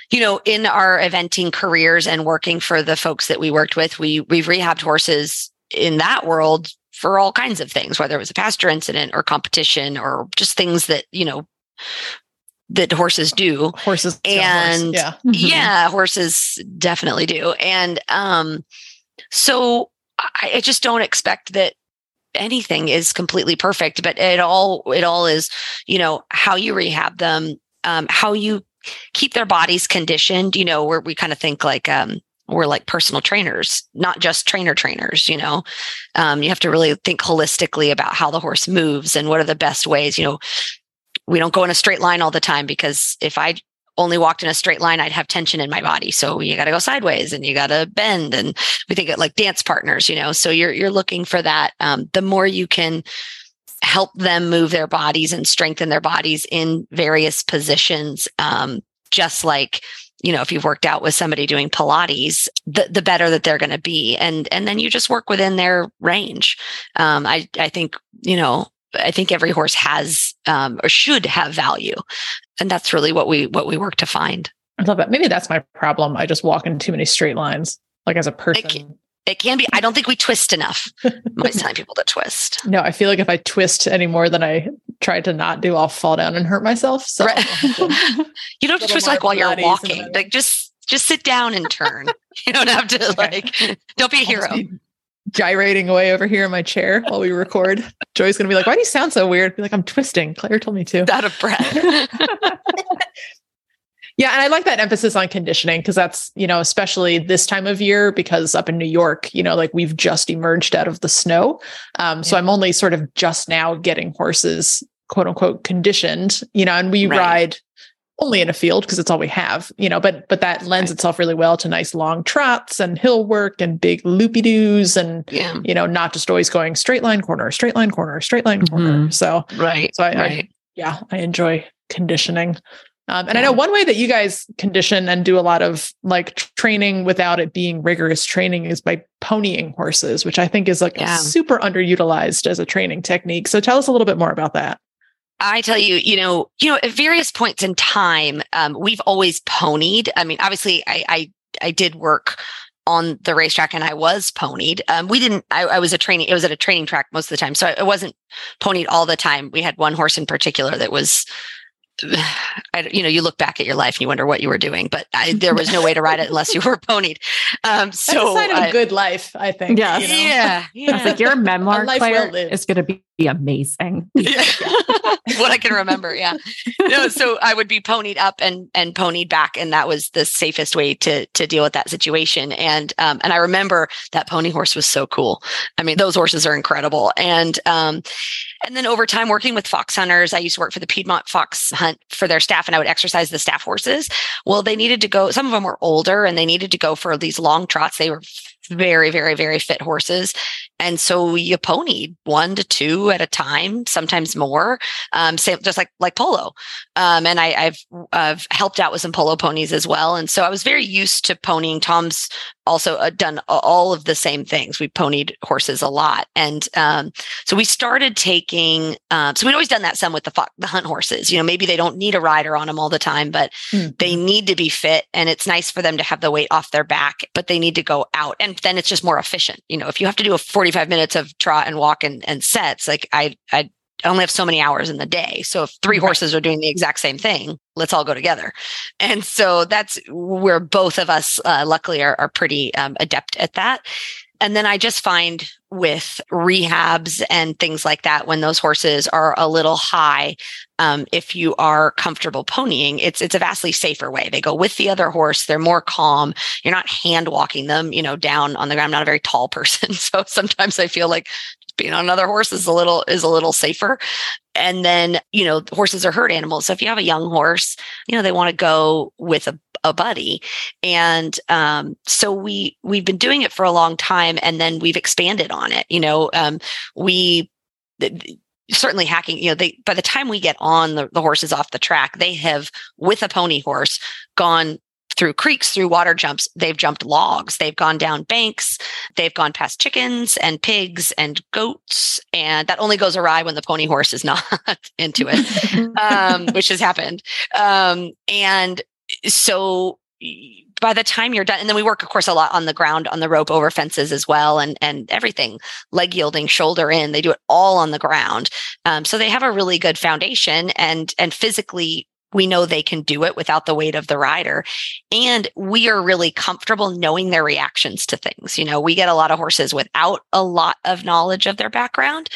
you know, in our eventing careers and working for the folks that we worked with, we we've rehabbed horses in that world for all kinds of things, whether it was a pasture incident or competition or just things that, you know, that horses do. Horses and horse. yeah. yeah, horses definitely do. And, um, so I, I just don't expect that anything is completely perfect, but it all, it all is, you know, how you rehab them, um, how you keep their bodies conditioned, you know, where we kind of think like, um, we're like personal trainers, not just trainer trainers, you know, um, you have to really think holistically about how the horse moves and what are the best ways. You know, we don't go in a straight line all the time, because if I only walked in a straight line, I'd have tension in my body. So you got to go sideways and you got to bend. And we think it like dance partners, you know, so you're, you're looking for that. Um, the more you can help them move their bodies and strengthen their bodies in various positions. Um, just like, you know, if you've worked out with somebody doing Pilates, the, the better that they're going to be. And, and then you just work within their range. Um, I, I think, you know, I think every horse has, um, or should have value. And that's really what we, what we work to find. I love that. Maybe that's my problem. I just walk in too many straight lines, like as a person. It can, it can be. I don't think we twist enough. I'm always telling people to twist. No, I feel like if I twist any more than I try to not do, I'll fall down and hurt myself. So right. You don't have to twist like while you're walking, like just, just sit down and turn. You don't have to okay. like, don't be a hero. Gyrating away over here in my chair while we record. Joy's going to be like, why do you sound so weird? Be like, I'm twisting. Claire told me to. Out of breath. Yeah. And I like that emphasis on conditioning, because that's, you know, especially this time of year, because up in New York, you know, like we've just emerged out of the snow. Um, yeah. So I'm only sort of just now getting horses, quote unquote, conditioned, you know, and we right. ride only in a field because it's all we have, you know, but, but that lends right. itself really well to nice long trots and hill work and big loopy-doos and, yeah. you know, not just always going straight line corner, straight line corner, straight line mm-hmm. corner. So, right. so I, right. I, yeah, I enjoy conditioning. Um, and yeah. I know one way that you guys condition and do a lot of like training without it being rigorous training is by ponying horses, which I think is like yeah. super underutilized as a training technique. So tell us a little bit more about that. I tell you, you know, you know, at various points in time, um, we've always ponied. I mean, obviously I, I, I did work on the racetrack and I was ponied. Um, we didn't, I, I was a training, it was at a training track most of the time. So I, I wasn't ponied all the time. We had one horse in particular that was, I, you know, you look back at your life and you wonder what you were doing, but I, there was no way to ride it unless you were ponied. Um, so that's a sign of I, a good life, I think. Yeah. You know? Yeah. yeah. It's like your memoir, Claire, well is going to be amazing. Yeah. What I can remember. Yeah. No, so I would be ponied up and, and ponied back. And that was the safest way to, to deal with that situation. And, um, and I remember that pony horse was so cool. I mean, those horses are incredible. And, um, and then over time working with fox hunters, I used to work for the Piedmont Fox Hunt for their staff, and I would exercise the staff horses. Well, they needed to go, some of them were older and they needed to go for these long trots. They were very, very, very fit horses. And so you ponied one to two at a time, sometimes more, um, same, just like, like polo. Um, and I, I've, I've helped out with some polo ponies as well. And so I was very used to ponying. Tom's also uh, done all of the same things. We ponied horses a lot. And, um, so we started taking, um, so we'd always done that some with the fo- the hunt horses, you know, maybe they don't need a rider on them all the time, but mm. they need to be fit, and it's nice for them to have the weight off their back, but they need to go out. And then it's just more efficient. You know, if you have to do a forty-five minutes of trot and walk and, and sets, like I, I only have so many hours in the day. So if three right. horses are doing the exact same thing, let's all go together. And so that's where both of us, uh, luckily are, are pretty um, adept at that. And then I just find with rehabs and things like that, when those horses are a little high, um, if you are comfortable ponying, it's it's a vastly safer way. They go with the other horse. They're more calm. You're not hand walking them, you know, down on the ground. I'm not a very tall person, so sometimes I feel like being on another horse is a little is a little safer. And then, you know, horses are herd animals. So if you have a young horse, you know, they want to go with a, a buddy. And um, so we, we've been doing it for a long time, and then we've expanded on it. You know, um, we, th- certainly hacking, you know, they, by the time we get on the, the horses off the track, they have, with a pony horse, gone through creeks, through water jumps, they've jumped logs, they've gone down banks, they've gone past chickens and pigs and goats. And that only goes awry when the pony horse is not into it, um, which has happened. Um, and so by the time you're done, and then we work, of course, a lot on the ground, on the rope, over fences as well, and and everything, leg yielding, shoulder in, they do it all on the ground. Um, so they have a really good foundation, and and physically, we know they can do it without the weight of the rider. And we are really comfortable knowing their reactions to things. You know, we get a lot of horses without a lot of knowledge of their background.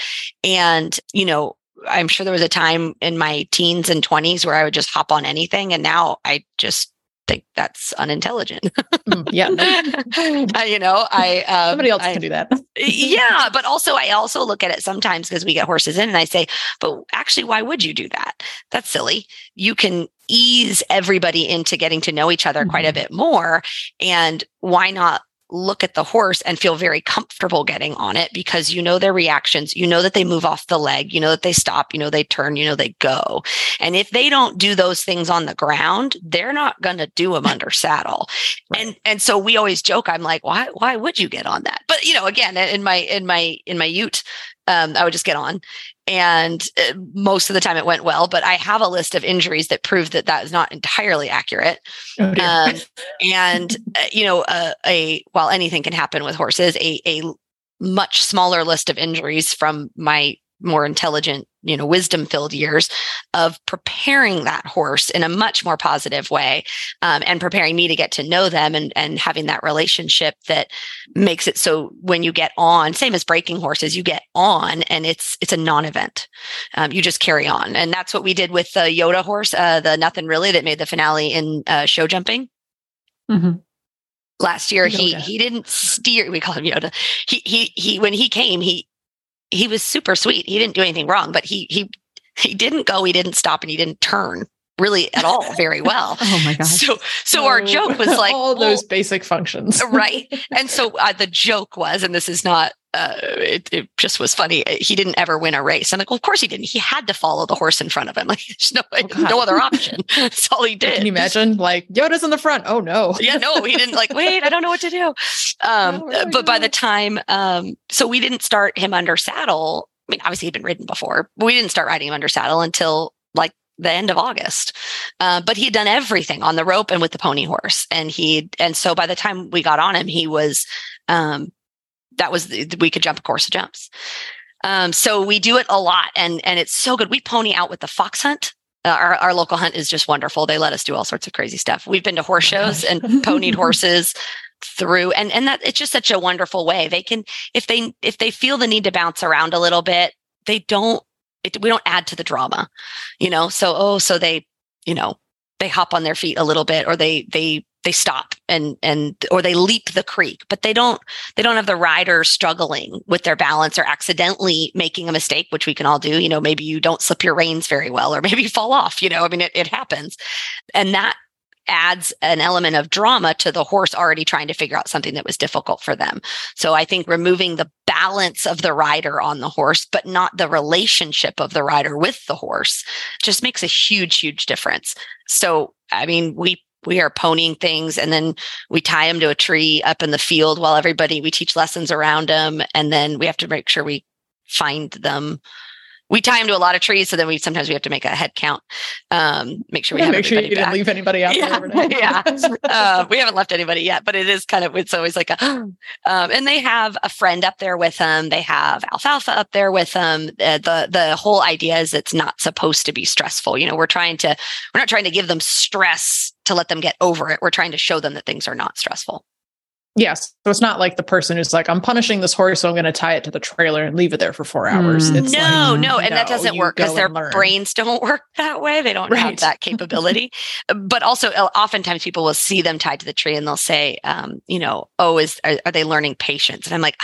And, you know, I'm sure there was a time in my teens and twenties where I would just hop on anything. And now I just think that's unintelligent. Yeah. You know, I, um, somebody else I, can do that. Yeah. But also, I also look at it sometimes, because we get horses in and I say, but actually, why would you do that? That's silly. You can ease everybody into getting to know each other mm-hmm. quite a bit more. And why not look at the horse and feel very comfortable getting on it, because you know their reactions, you know that they move off the leg, you know that they stop, you know they turn, you know they go. And if they don't do those things on the ground, they're not going to do them under saddle. Right. And and so we always joke, I'm like, why why would you get on that? But you know, again, in my in my in my ute, um, I would just get on. And most of the time it went well, but I have a list of injuries that prove that that is not entirely accurate. Oh, um, and, uh, you know, uh, a while anything can happen with horses, a, a much smaller list of injuries from my more intelligent, you know, wisdom-filled years of preparing that horse in a much more positive way, um, and preparing me to get to know them, and and having that relationship that makes it so when you get on, same as breaking horses, you get on and it's it's a non-event. Um, you just carry on, and that's what we did with the Yoda horse, uh, the nothing really that made the finale in uh, show jumping. Mm-hmm. Last year, Yoda. he he didn't steer. We call him Yoda. He he he. When he came, he. He was super sweet. He didn't do anything wrong, but he he he didn't go, he didn't stop, and he didn't turn really at all very well. Oh my gosh. So so oh, our joke was like all those well, basic functions. Right. And so uh, the joke was, and this is not uh, it, it just was funny, he didn't ever win a race. I'm like, well, of course he didn't. He had to follow the horse in front of him. Like there's no oh, no other option. That's all he did. Can you imagine? Like Yoda's in the front. Oh no. Yeah, no, he didn't like, wait, I don't know what to do. Um, really but know. By the time, um, so we didn't start him under saddle. I mean, obviously he'd been ridden before, but we didn't start riding him under saddle until like the end of August. Uh, but he'd done everything on the rope and with the pony horse. And he, and so by the time we got on him, he was, um, that was, the, we could jump a course of jumps. Um, so we do it a lot, and and it's so good. We pony out with the fox hunt. Uh, our, our local hunt is just wonderful. They let us do all sorts of crazy stuff. We've been to horse shows and ponied horses through, and and that it's just such a wonderful way. They can, if they if they feel the need to bounce around a little bit, they don't. It, we don't add to the drama, you know. So oh, so they, you know, they hop on their feet a little bit, or they they. They stop and and or they leap the creek, but they don't they don't have the rider struggling with their balance or accidentally making a mistake, which we can all do. You know, maybe you don't slip your reins very well, or maybe you fall off. You know, I mean, it, it happens, and that adds an element of drama to the horse already trying to figure out something that was difficult for them. So I think removing the balance of the rider on the horse, but not the relationship of the rider with the horse, just makes a huge, huge difference. So I mean, we. We are ponying things, and then we tie them to a tree up in the field while everybody, we teach lessons around them. And then we have to make sure we find them. We tie them to a lot of trees. So then we, sometimes we have to make a head count. Um, make sure we yeah, have make sure you back. Didn't leave anybody out. Yeah. There yeah. Uh, we haven't left anybody yet, but it is kind of, it's always like, a, um, and they have a friend up there with them. They have alfalfa up there with them. Uh, the, the whole idea is it's not supposed to be stressful. You know, we're trying to, we're not trying to give them stress to let them get over it. We're trying to show them that things are not stressful. Yes. So it's not like the person who's like, I'm punishing this horse, so I'm going to tie it to the trailer and leave it there for four hours. It's no, like, no. And no, that doesn't work because their brains don't work that way. They don't right. have that capability. But also oftentimes people will see them tied to the tree and they'll say, um, you know, oh, is are, are they learning patience? And I'm like,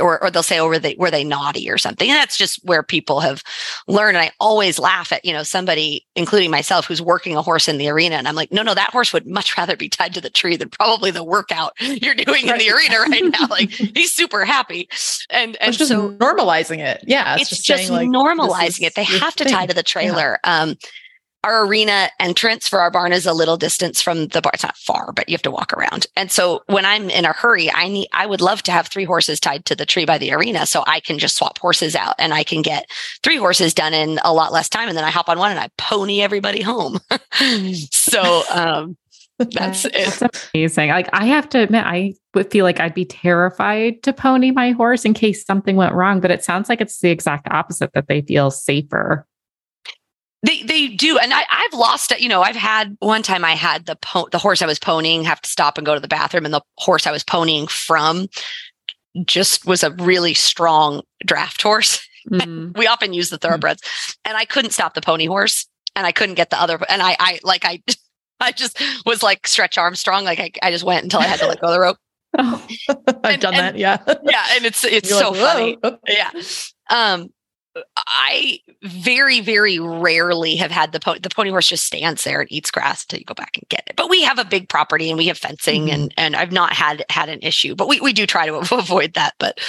or, or they'll say, oh, were they, were they naughty or something? And that's just where people have learned. And I always laugh at, you know, somebody, including myself, who's working a horse in the arena. And I'm like, no, no, that horse would much rather be tied to the tree than probably the workout you're doing in the arena right now. Like, he's super happy. And, and it's just so normalizing it. Yeah. It's, it's just, just saying, like, normalizing it. They have to thing. tie to the trailer. Yeah. Um, Our arena entrance for our barn is a little distance from the barn. It's not far, but you have to walk around. And so when I'm in a hurry, I need, I would love to have three horses tied to the tree by the arena so I can just swap horses out and I can get three horses done in a lot less time. And then I hop on one and I pony everybody home. so um, that's, that's it. Amazing. Like, I have to admit, I would feel like I'd be terrified to pony my horse in case something went wrong, but it sounds like it's the exact opposite, that they feel safer. They they do. And I, I've lost it. You know, I've had one time I had the po- the horse I was ponying have to stop and go to the bathroom, and the horse I was ponying from just was a really strong draft horse. Mm. We often use the thoroughbreds, mm. and I couldn't stop the pony horse, and I couldn't get the other. And I, I like, I, I just was like Stretch Armstrong. Like, I, I just went until I had to let go of the rope. oh, I've and, done and, that. Yeah. Yeah. And it's, it's You're so like, funny. Whoa. Yeah. Um, I very, very rarely have had the pony. The pony horse just stands there and eats grass until you go back and get it. But we have a big property and we have fencing, mm-hmm. and, and I've not had, had an issue, but we, we do try to avoid that, but,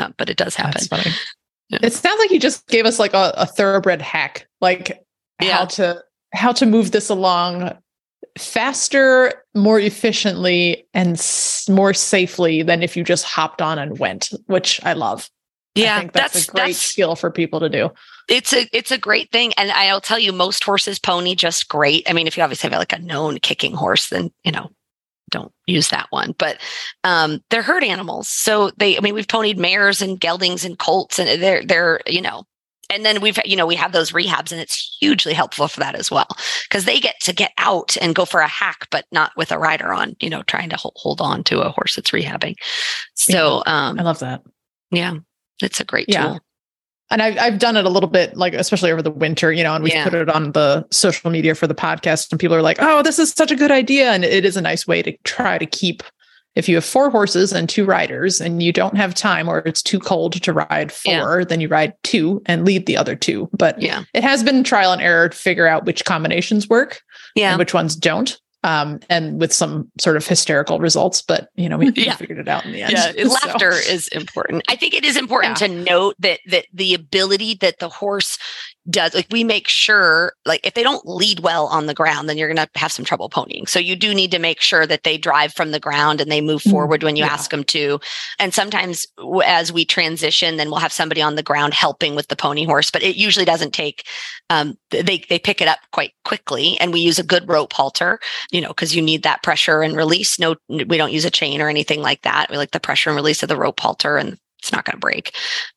uh, but it does happen. Yeah. It sounds like you just gave us like a, a thoroughbred hack, like yeah. how to, how to move this along faster, more efficiently, and s- more safely than if you just hopped on and went, which I love. Yeah, I think that's, that's a great that's, skill for people to do. It's a it's a great thing. And I'll tell you, most horses pony just great. I mean, if you obviously have like a known kicking horse, then, you know, don't use that one. But um, they're herd animals. So they, I mean, we've ponied mares and geldings and colts, and they're, they're, you know, and then we've, you know, we have those rehabs, and it's hugely helpful for that as well, because they get to get out and go for a hack, but not with a rider on, you know, trying to hold, hold on to a horse that's rehabbing. So yeah, um, I love that. Yeah. It's a great yeah. tool. And I've, I've done it a little bit, like, especially over the winter, you know, and we yeah. put it on the social media for the podcast, and people are like, oh, this is such a good idea. And it is a nice way to try to keep, if you have four horses and two riders and you don't have time, or it's too cold to ride four, yeah. then you ride two and lead the other two. But yeah. it has been trial and error to figure out which combinations work yeah. and which ones don't. Um, and with some sort of hysterical results, but, you know, we yeah. figured it out in the end. Yeah, laughter so. is important. I think it is important yeah. to note that that the ability that the horse does, like, we make sure, like, if they don't lead well on the ground, then you're going to have some trouble ponying. So you do need to make sure that they drive from the ground and they move forward when you yeah. ask them to. And sometimes as we transition, then we'll have somebody on the ground helping with the pony horse, but it usually doesn't take, um, they, they pick it up quite quickly, and we use a good rope halter, you know, because you need that pressure and release. No, we don't use a chain or anything like that. We like the pressure and release of the rope halter, and it's not going to break.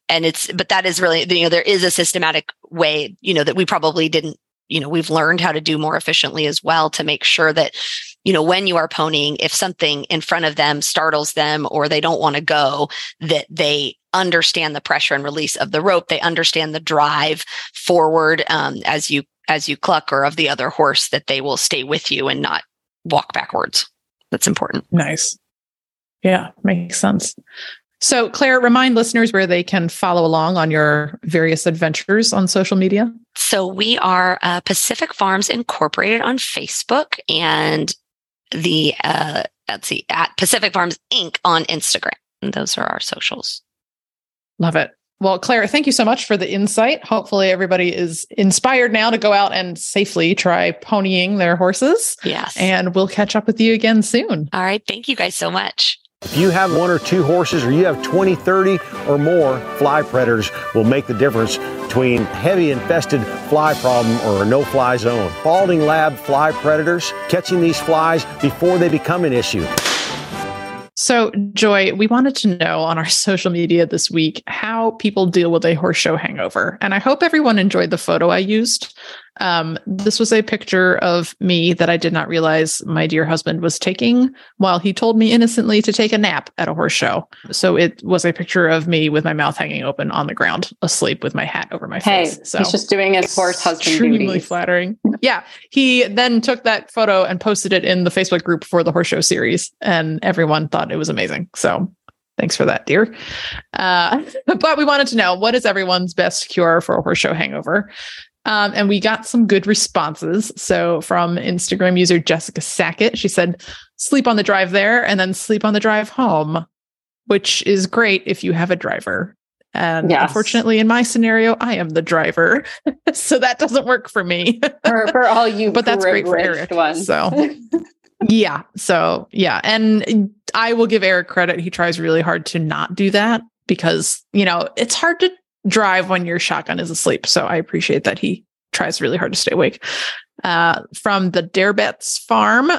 And it's, but that is really, you know, there is a systematic way, you know, that we probably didn't, you know, we've learned how to do more efficiently as well, to make sure that, you know, when you are ponying, if something in front of them startles them or they don't want to go, that they understand the pressure and release of the rope. They understand the drive forward um, as you, as you cluck, or of the other horse, that they will stay with you and not walk backwards. That's important. Nice. Yeah. Makes sense. So, Claire, remind listeners where they can follow along on your various adventures on social media. So we are uh, Pacific Farms Incorporated on Facebook, and the, uh, let's see, at Pacific Farms Incorporated on Instagram. And those are our socials. Love it. Well, Claire, thank you so much for the insight. Hopefully everybody is inspired now to go out and safely try ponying their horses. Yes. And we'll catch up with you again soon. All right. Thank you guys so much. If you have one or two horses, or you have twenty, thirty or more, fly predators will make the difference between heavy infested fly problem or a no-fly zone. Balding lab fly predators, catching these flies before they become an issue. So, Joy, we wanted to know on our social media this week how people deal with a horse show hangover. And I hope everyone enjoyed the photo I used. Um, this was a picture of me that I did not realize my dear husband was taking while he told me innocently to take a nap at a horse show. So it was a picture of me with my mouth hanging open on the ground, asleep with my hat over my hey, face. So he's just doing his horse husband duty. Extremely flattering. Yeah. He then took that photo and posted it in the Facebook group for the horse show series, and everyone thought it was amazing. So Thanks for that, dear. Uh, but we wanted to know, what is everyone's best cure for a horse show hangover? Um, and we got some good responses. So from Instagram user Jessica Sackett, she said, sleep on the drive there and then sleep on the drive home, which is great if you have a driver. And yes. Unfortunately, in my scenario, I am the driver. So that doesn't work for me. for, for all you But that's great for Eric. Ones. So yeah. So yeah. And I will give Eric credit. He tries really hard to not do that because, you know, it's hard to drive when your shotgun is asleep. So I appreciate that he tries really hard to stay awake. Uh, from the Darebets Farm,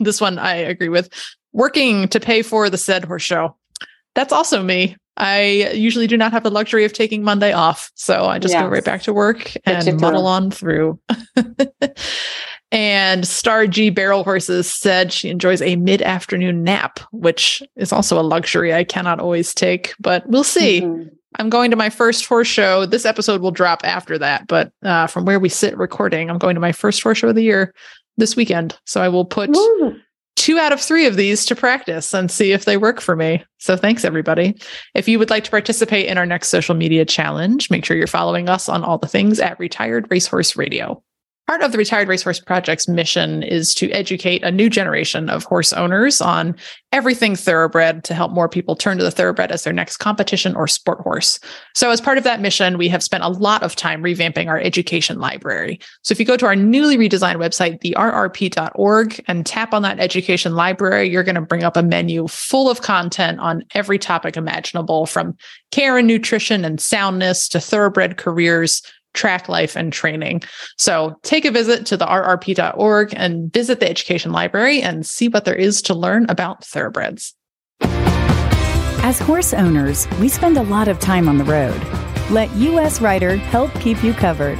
this one I agree with. Working to pay for the said horse show. That's also me. I usually do not have the luxury of taking Monday off. So I just yes. go right back to work and muddle on through. And Star G Barrel Horses said she enjoys a mid-afternoon nap, which is also a luxury I cannot always take, but we'll see. Mm-hmm. I'm going to my first horse show. This episode will drop after that, but uh, from where we sit recording, I'm going to my first horse show of the year this weekend. So I will put Woo. two out of three of these to practice and see if they work for me. So thanks, everybody. If you would like to participate in our next social media challenge, make sure you're following us on all the things at Retired Racehorse Radio. Part of the Retired Racehorse Project's mission is to educate a new generation of horse owners on everything thoroughbred to help more people turn to the thoroughbred as their next competition or sport horse. So as part of that mission, we have spent a lot of time revamping our education library. So if you go to our newly redesigned website, the r r p dot org, and tap on that education library, you're going to bring up a menu full of content on every topic imaginable, from care and nutrition and soundness to thoroughbred careers, track life, and training. So take a visit to the r r p dot org and visit the education library and see what there is to learn about thoroughbreds. As horse owners, we spend a lot of time on the road. Let U S Rider help keep you covered.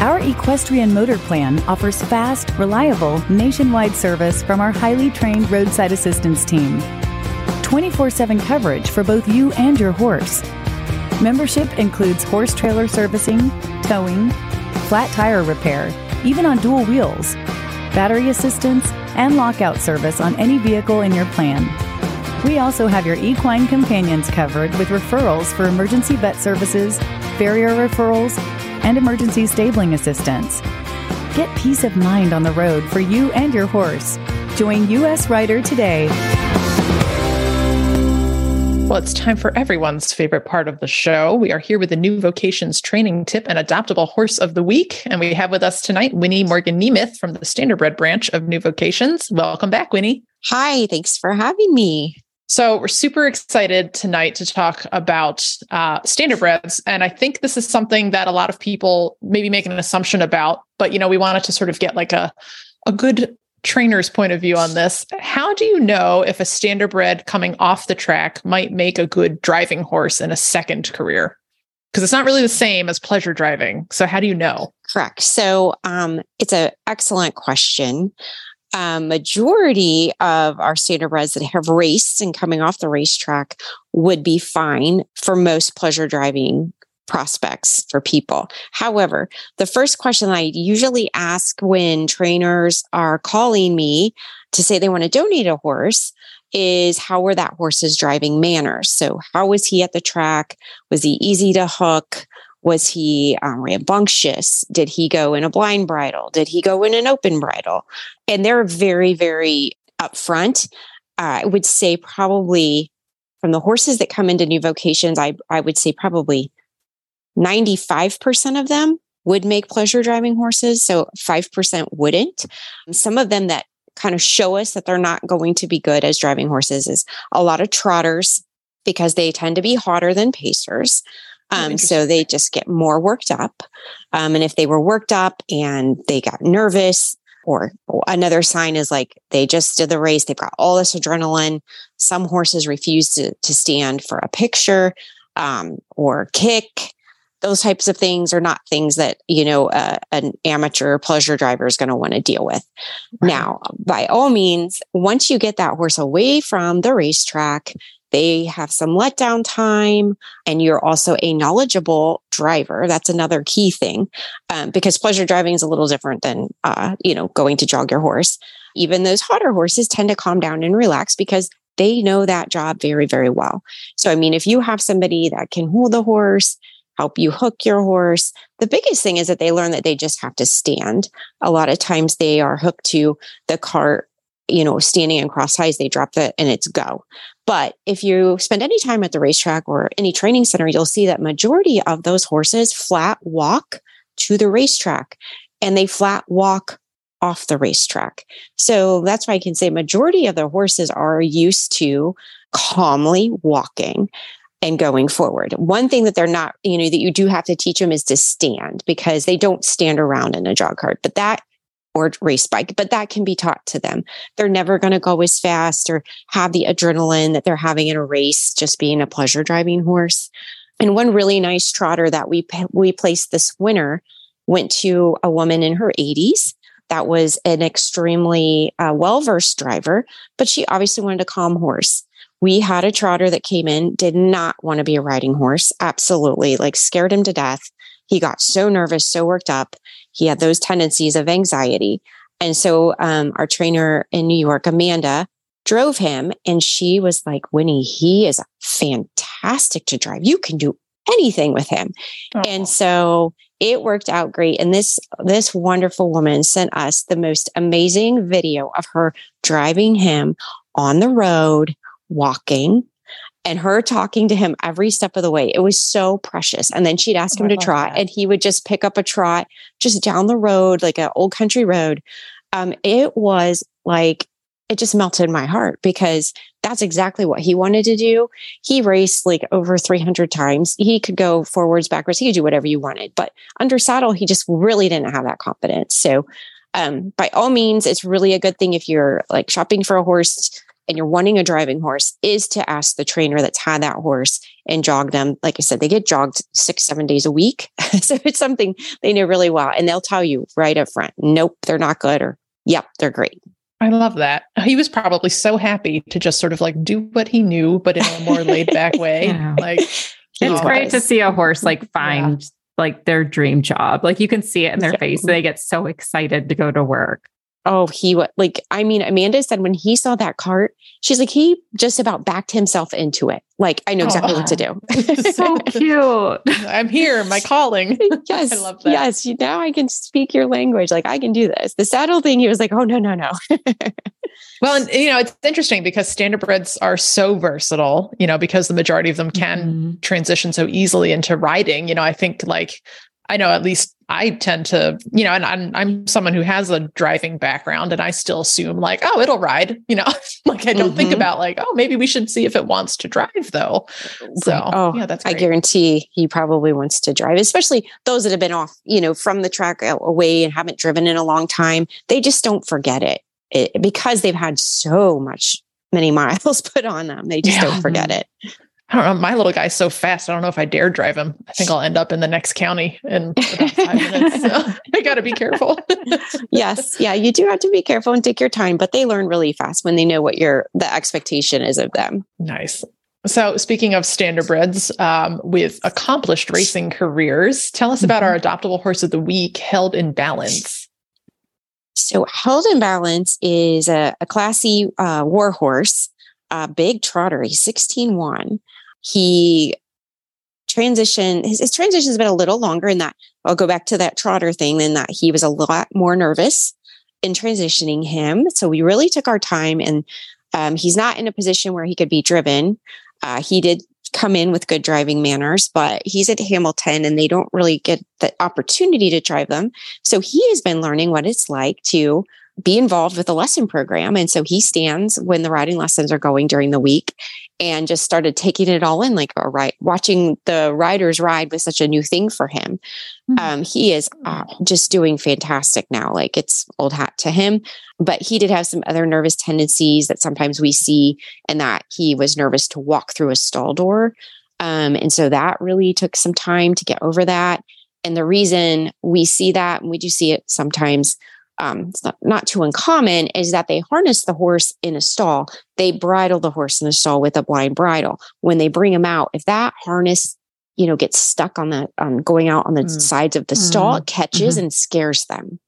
Our equestrian motor plan offers fast, reliable, nationwide service from our highly trained roadside assistance team. twenty-four seven coverage for both you and your horse. Membership includes horse trailer servicing, towing, flat tire repair, even on dual wheels, battery assistance, and lockout service on any vehicle in your plan. We also have your equine companions covered with referrals for emergency vet services, farrier referrals, and emergency stabling assistance. Get peace of mind on the road for you and your horse. Join U S Rider today. Well, it's time for everyone's favorite part of the show. We are here with the New Vocations Training Tip and Adoptable Horse of the Week. And we have with us tonight, Winnie Morgan Nemeth from the Standardbred branch of New Vocations. Welcome back, Winnie. Hi, thanks for having me. So we're super excited tonight to talk about uh, standardbreds. And I think this is something that a lot of people maybe make an assumption about, but, you know, we wanted to sort of get like a, a good trainer's point of view on this. How do you know if a standardbred coming off the track might make a good driving horse in a second career? Because it's not really the same as pleasure driving. So how do you know? Correct. So um, it's an excellent question. Um, majority of our standardbreds that have raced and coming off the racetrack would be fine for most pleasure driving prospects for people. However, the first question I usually ask when trainers are calling me to say they want to donate a horse is, how were that horse's driving manners? So how was he at the track? Was he easy to hook? Was he um, rambunctious? Did he go in a blind bridle? Did he go in an open bridle? And they're very, very upfront. Uh, I would say probably from the horses that come into New Vocations, I, I would say probably ninety-five percent of them would make pleasure driving horses. So five percent wouldn't. Some of them that kind of show us that they're not going to be good as driving horses is a lot of trotters, because they tend to be hotter than pacers. Um, so they just get more worked up. Um, and if they were worked up and they got nervous, or another sign is like they just did the race, they've got all this adrenaline. Some horses refuse to, to stand for a picture um, or kick. Those types of things are not things that, you know, uh, an amateur pleasure driver is going to want to deal with. Right. Now, by all means, once you get that horse away from the racetrack, they have some letdown time, and you're also a knowledgeable driver. That's another key thing, um, because pleasure driving is a little different than, uh, you know, going to jog your horse. Even those hotter horses tend to calm down and relax because they know that job very, very well. So, I mean, if you have somebody that can hold the horse, help you hook your horse, the biggest thing is that they learn that they just have to stand. A lot of times they are hooked to the cart, you know, standing and cross ties, they drop that and it's go. But if you spend any time at the racetrack or any training center, you'll see that majority of those horses flat walk to the racetrack and they flat walk off the racetrack. So that's why I can say majority of the horses are used to calmly walking and going forward. One thing that they're not, you know, that you do have to teach them is to stand, because they don't stand around in a jog cart, but that, or race bike, but that can be taught to them. They're never going to go as fast or have the adrenaline that they're having in a race, just being a pleasure driving horse. And one really nice trotter that we we placed this winter went to a woman in her eighties. That was an extremely uh, well-versed driver, but she obviously wanted a calm horse. We had a trotter that came in, did not want to be a riding horse. Absolutely. Like scared him to death. He got so nervous, so worked up. He had those tendencies of anxiety. And so um, our trainer in New York, Amanda, drove him and she was like, Winnie, he is fantastic to drive. You can do anything with him. Oh. And so it worked out great. And this, this wonderful woman sent us the most amazing video of her driving him on the road, walking, and her talking to him every step of the way. It was so precious. And then she'd ask oh, him to trot that. And he would just pick up a trot just down the road, like an old country road. Um, it was like, it just melted my heart because that's exactly what he wanted to do. He raced like over three hundred times. He could go forwards, backwards. He could do whatever you wanted, but under saddle, he just really didn't have that confidence. So, um, by all means, it's really a good thing if you're like shopping for a horse and you're wanting a driving horse, is to ask the trainer that's had that horse and jog them. Like I said, they get jogged six, seven days a week. So it's something they know really well. And they'll tell you right up front, nope, they're not good, or yep, they're great. I love that. He was probably so happy to just sort of like do what he knew, but in a more laid back way. Yeah. Like It's was. Great to see a horse like find yeah. like their dream job. Like you can see it in their yeah. face. They get so excited to go to work. Oh, he was like, I mean, Amanda said when he saw that cart, she's like, he just about backed himself into it. Like, I know exactly oh, what to do. So cute. I'm here. My calling. Yes. I love that. Yes. You, now I can speak your language. Like I can do this. The saddle thing, he was like, oh no, no, no. Well, and you know, it's interesting because standardbreds are so versatile, you know, because the majority of them can mm-hmm. transition so easily into riding. You know, I think like, I know at least I tend to, you know, and I'm, I'm someone who has a driving background and I still assume like, oh, it'll ride, you know, like I don't mm-hmm. think about like, oh, maybe we should see if it wants to drive though. So oh, yeah, that's great. I guarantee he probably wants to drive, especially those that have been off, you know, from the track away and haven't driven in a long time. They just don't forget it, it because they've had so much, many miles put on them. They just yeah. don't forget it. I don't know. My little guy's so fast. I don't know if I dare drive him. I think I'll end up in the next county in about five minutes. So I got to be careful. Yes. Yeah. You do have to be careful and take your time, but they learn really fast when they know what your, the expectation is of them. Nice. So speaking of standardbreds um, with accomplished racing careers, tell us about mm-hmm. our adoptable horse of the week, Held in Balance. So Held in Balance is a, a classy uh, war horse, a big trotter. He's sixteen one. He transitioned, his, his transition has been a little longer in that, I'll go back to that trotter thing, in that he was a lot more nervous in transitioning him. So we really took our time and um, he's not in a position where he could be driven. Uh, he did come in with good driving manners, but he's at Hamilton and they don't really get the opportunity to drive them. So he has been learning what it's like to be involved with the lesson program. And so he stands when the riding lessons are going during the week and just started taking it all in, like a ride, watching the riders ride was such a new thing for him. Mm-hmm. Um, he is uh, just doing fantastic now. Like it's old hat to him, but he did have some other nervous tendencies that sometimes we see, and that he was nervous to walk through a stall door. Um, and so that really took some time to get over that. And the reason we see that, and we do see it sometimes, Um, it's not, not too uncommon, is that they harness the horse in a stall. They bridle the horse in the stall with a blind bridle. When they bring him out, if that harness, you know, gets stuck on the, um, going out on the mm. sides of the mm. stall, it catches mm-hmm. and scares them.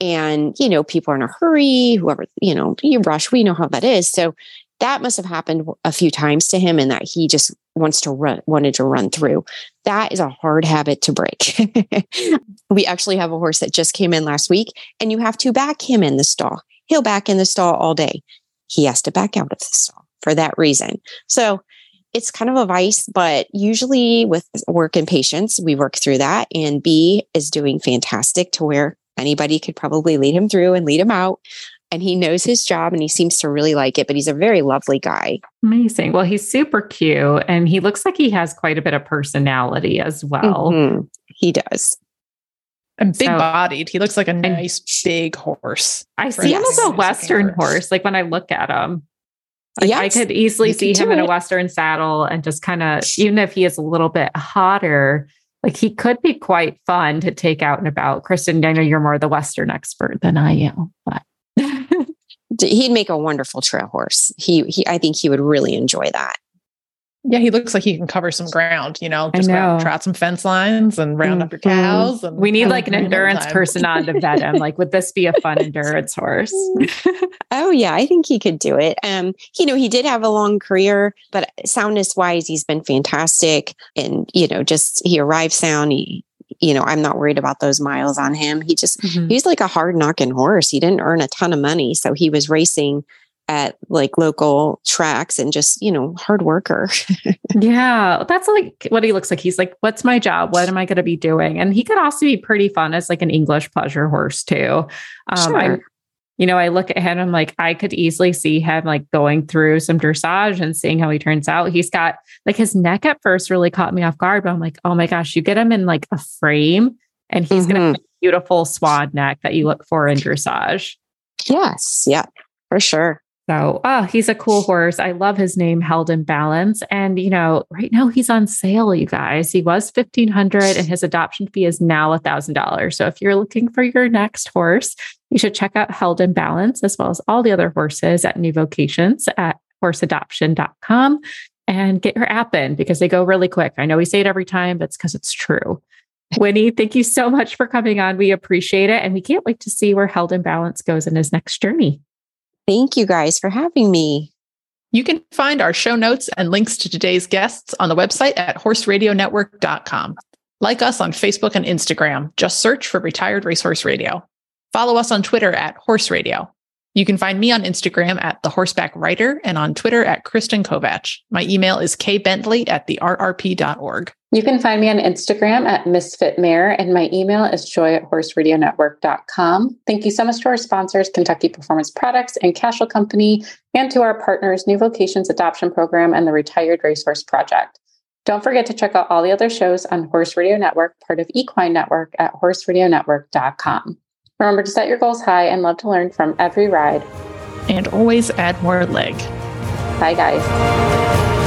And, you know, people are in a hurry, whoever, you know, you rush, we know how that is. So That must have happened a few times to him, and that he just wants to run, wanted to run through. That is a hard habit to break. We actually have a horse that just came in last week, and you have to back him in the stall. He'll back in the stall all day. He has to back out of the stall for that reason. So it's kind of a vice, but usually with work and patience, we work through that. And B is doing fantastic to where anybody could probably lead him through and lead him out. And he knows his job and he seems to really like it, but he's a very lovely guy. Amazing. Well, he's super cute and he looks like he has quite a bit of personality as well. Mm-hmm. He does. And big so, bodied. He looks like a nice big horse. I see yes. him as a Western horse. horse. Like when I look at him, like yes, I could easily see him in it. a Western saddle and just kind of, even if he is a little bit hotter, like he could be quite fun to take out and about. Kristen, I know you're more the Western expert than I am, but. He'd make a wonderful trail horse. He, he, I think he would really enjoy that. Yeah, he looks like he can cover some ground. You know, just know. Trot some fence lines and round mm-hmm. up your cows. And we need like an endurance person on to vet him. Like, would this be a fun endurance horse? Oh yeah, I think he could do it. Um, you know, he did have a long career, but soundness wise, he's been fantastic. And you know, just he arrived sound. He, you know, I'm not worried about those miles on him. He just, mm-hmm. he's like a hard knocking horse. He didn't earn a ton of money. So he was racing at like local tracks and just, you know, hard worker. Yeah. That's like what he looks like. He's like, what's my job? What am I going to be doing? And he could also be pretty fun as like an English pleasure horse too. Um, sure. I, you know, I look at him, I'm like, I could easily see him like going through some dressage and seeing how he turns out. He's got like his neck at first really caught me off guard, but I'm like, oh my gosh, you get him in like a frame and he's mm-hmm. going to have a beautiful swad neck that you look for in dressage. Yes. Yeah, for sure. So, oh, he's a cool horse. I love his name, Held in Balance. And, you know, right now he's on sale, you guys. He was fifteen hundred dollars and his adoption fee is now one thousand dollars. So if you're looking for your next horse, you should check out Held in Balance as well as all the other horses at New Vocations at horse adoption dot com and get your app in because they go really quick. I know we say it every time, but it's because it's true. Winnie, thank you so much for coming on. We appreciate it. And we can't wait to see where Held in Balance goes in his next journey. Thank you guys for having me. You can find our show notes and links to today's guests on the website at horse radio network dot com. Like us on Facebook and Instagram. Just search for Retired Racehorse Radio. Follow us on Twitter at Horse Radio. You can find me on Instagram at The Horseback Writer and on Twitter at Kristen Kovatch. My email is k bentley at the r r p dot org. You can find me on Instagram at Misfit Mare, and my email is joy at horse radio network dot com. Thank you so much to our sponsors, Kentucky Performance Products and Cashel Company, and to our partners, New Vocations Adoption Program and the Retired Racehorse Project. Don't forget to check out all the other shows on Horse Radio Network, part of Equine Network at horse radio network dot com. Remember to set your goals high and love to learn from every ride. And always add more leg. Bye, guys.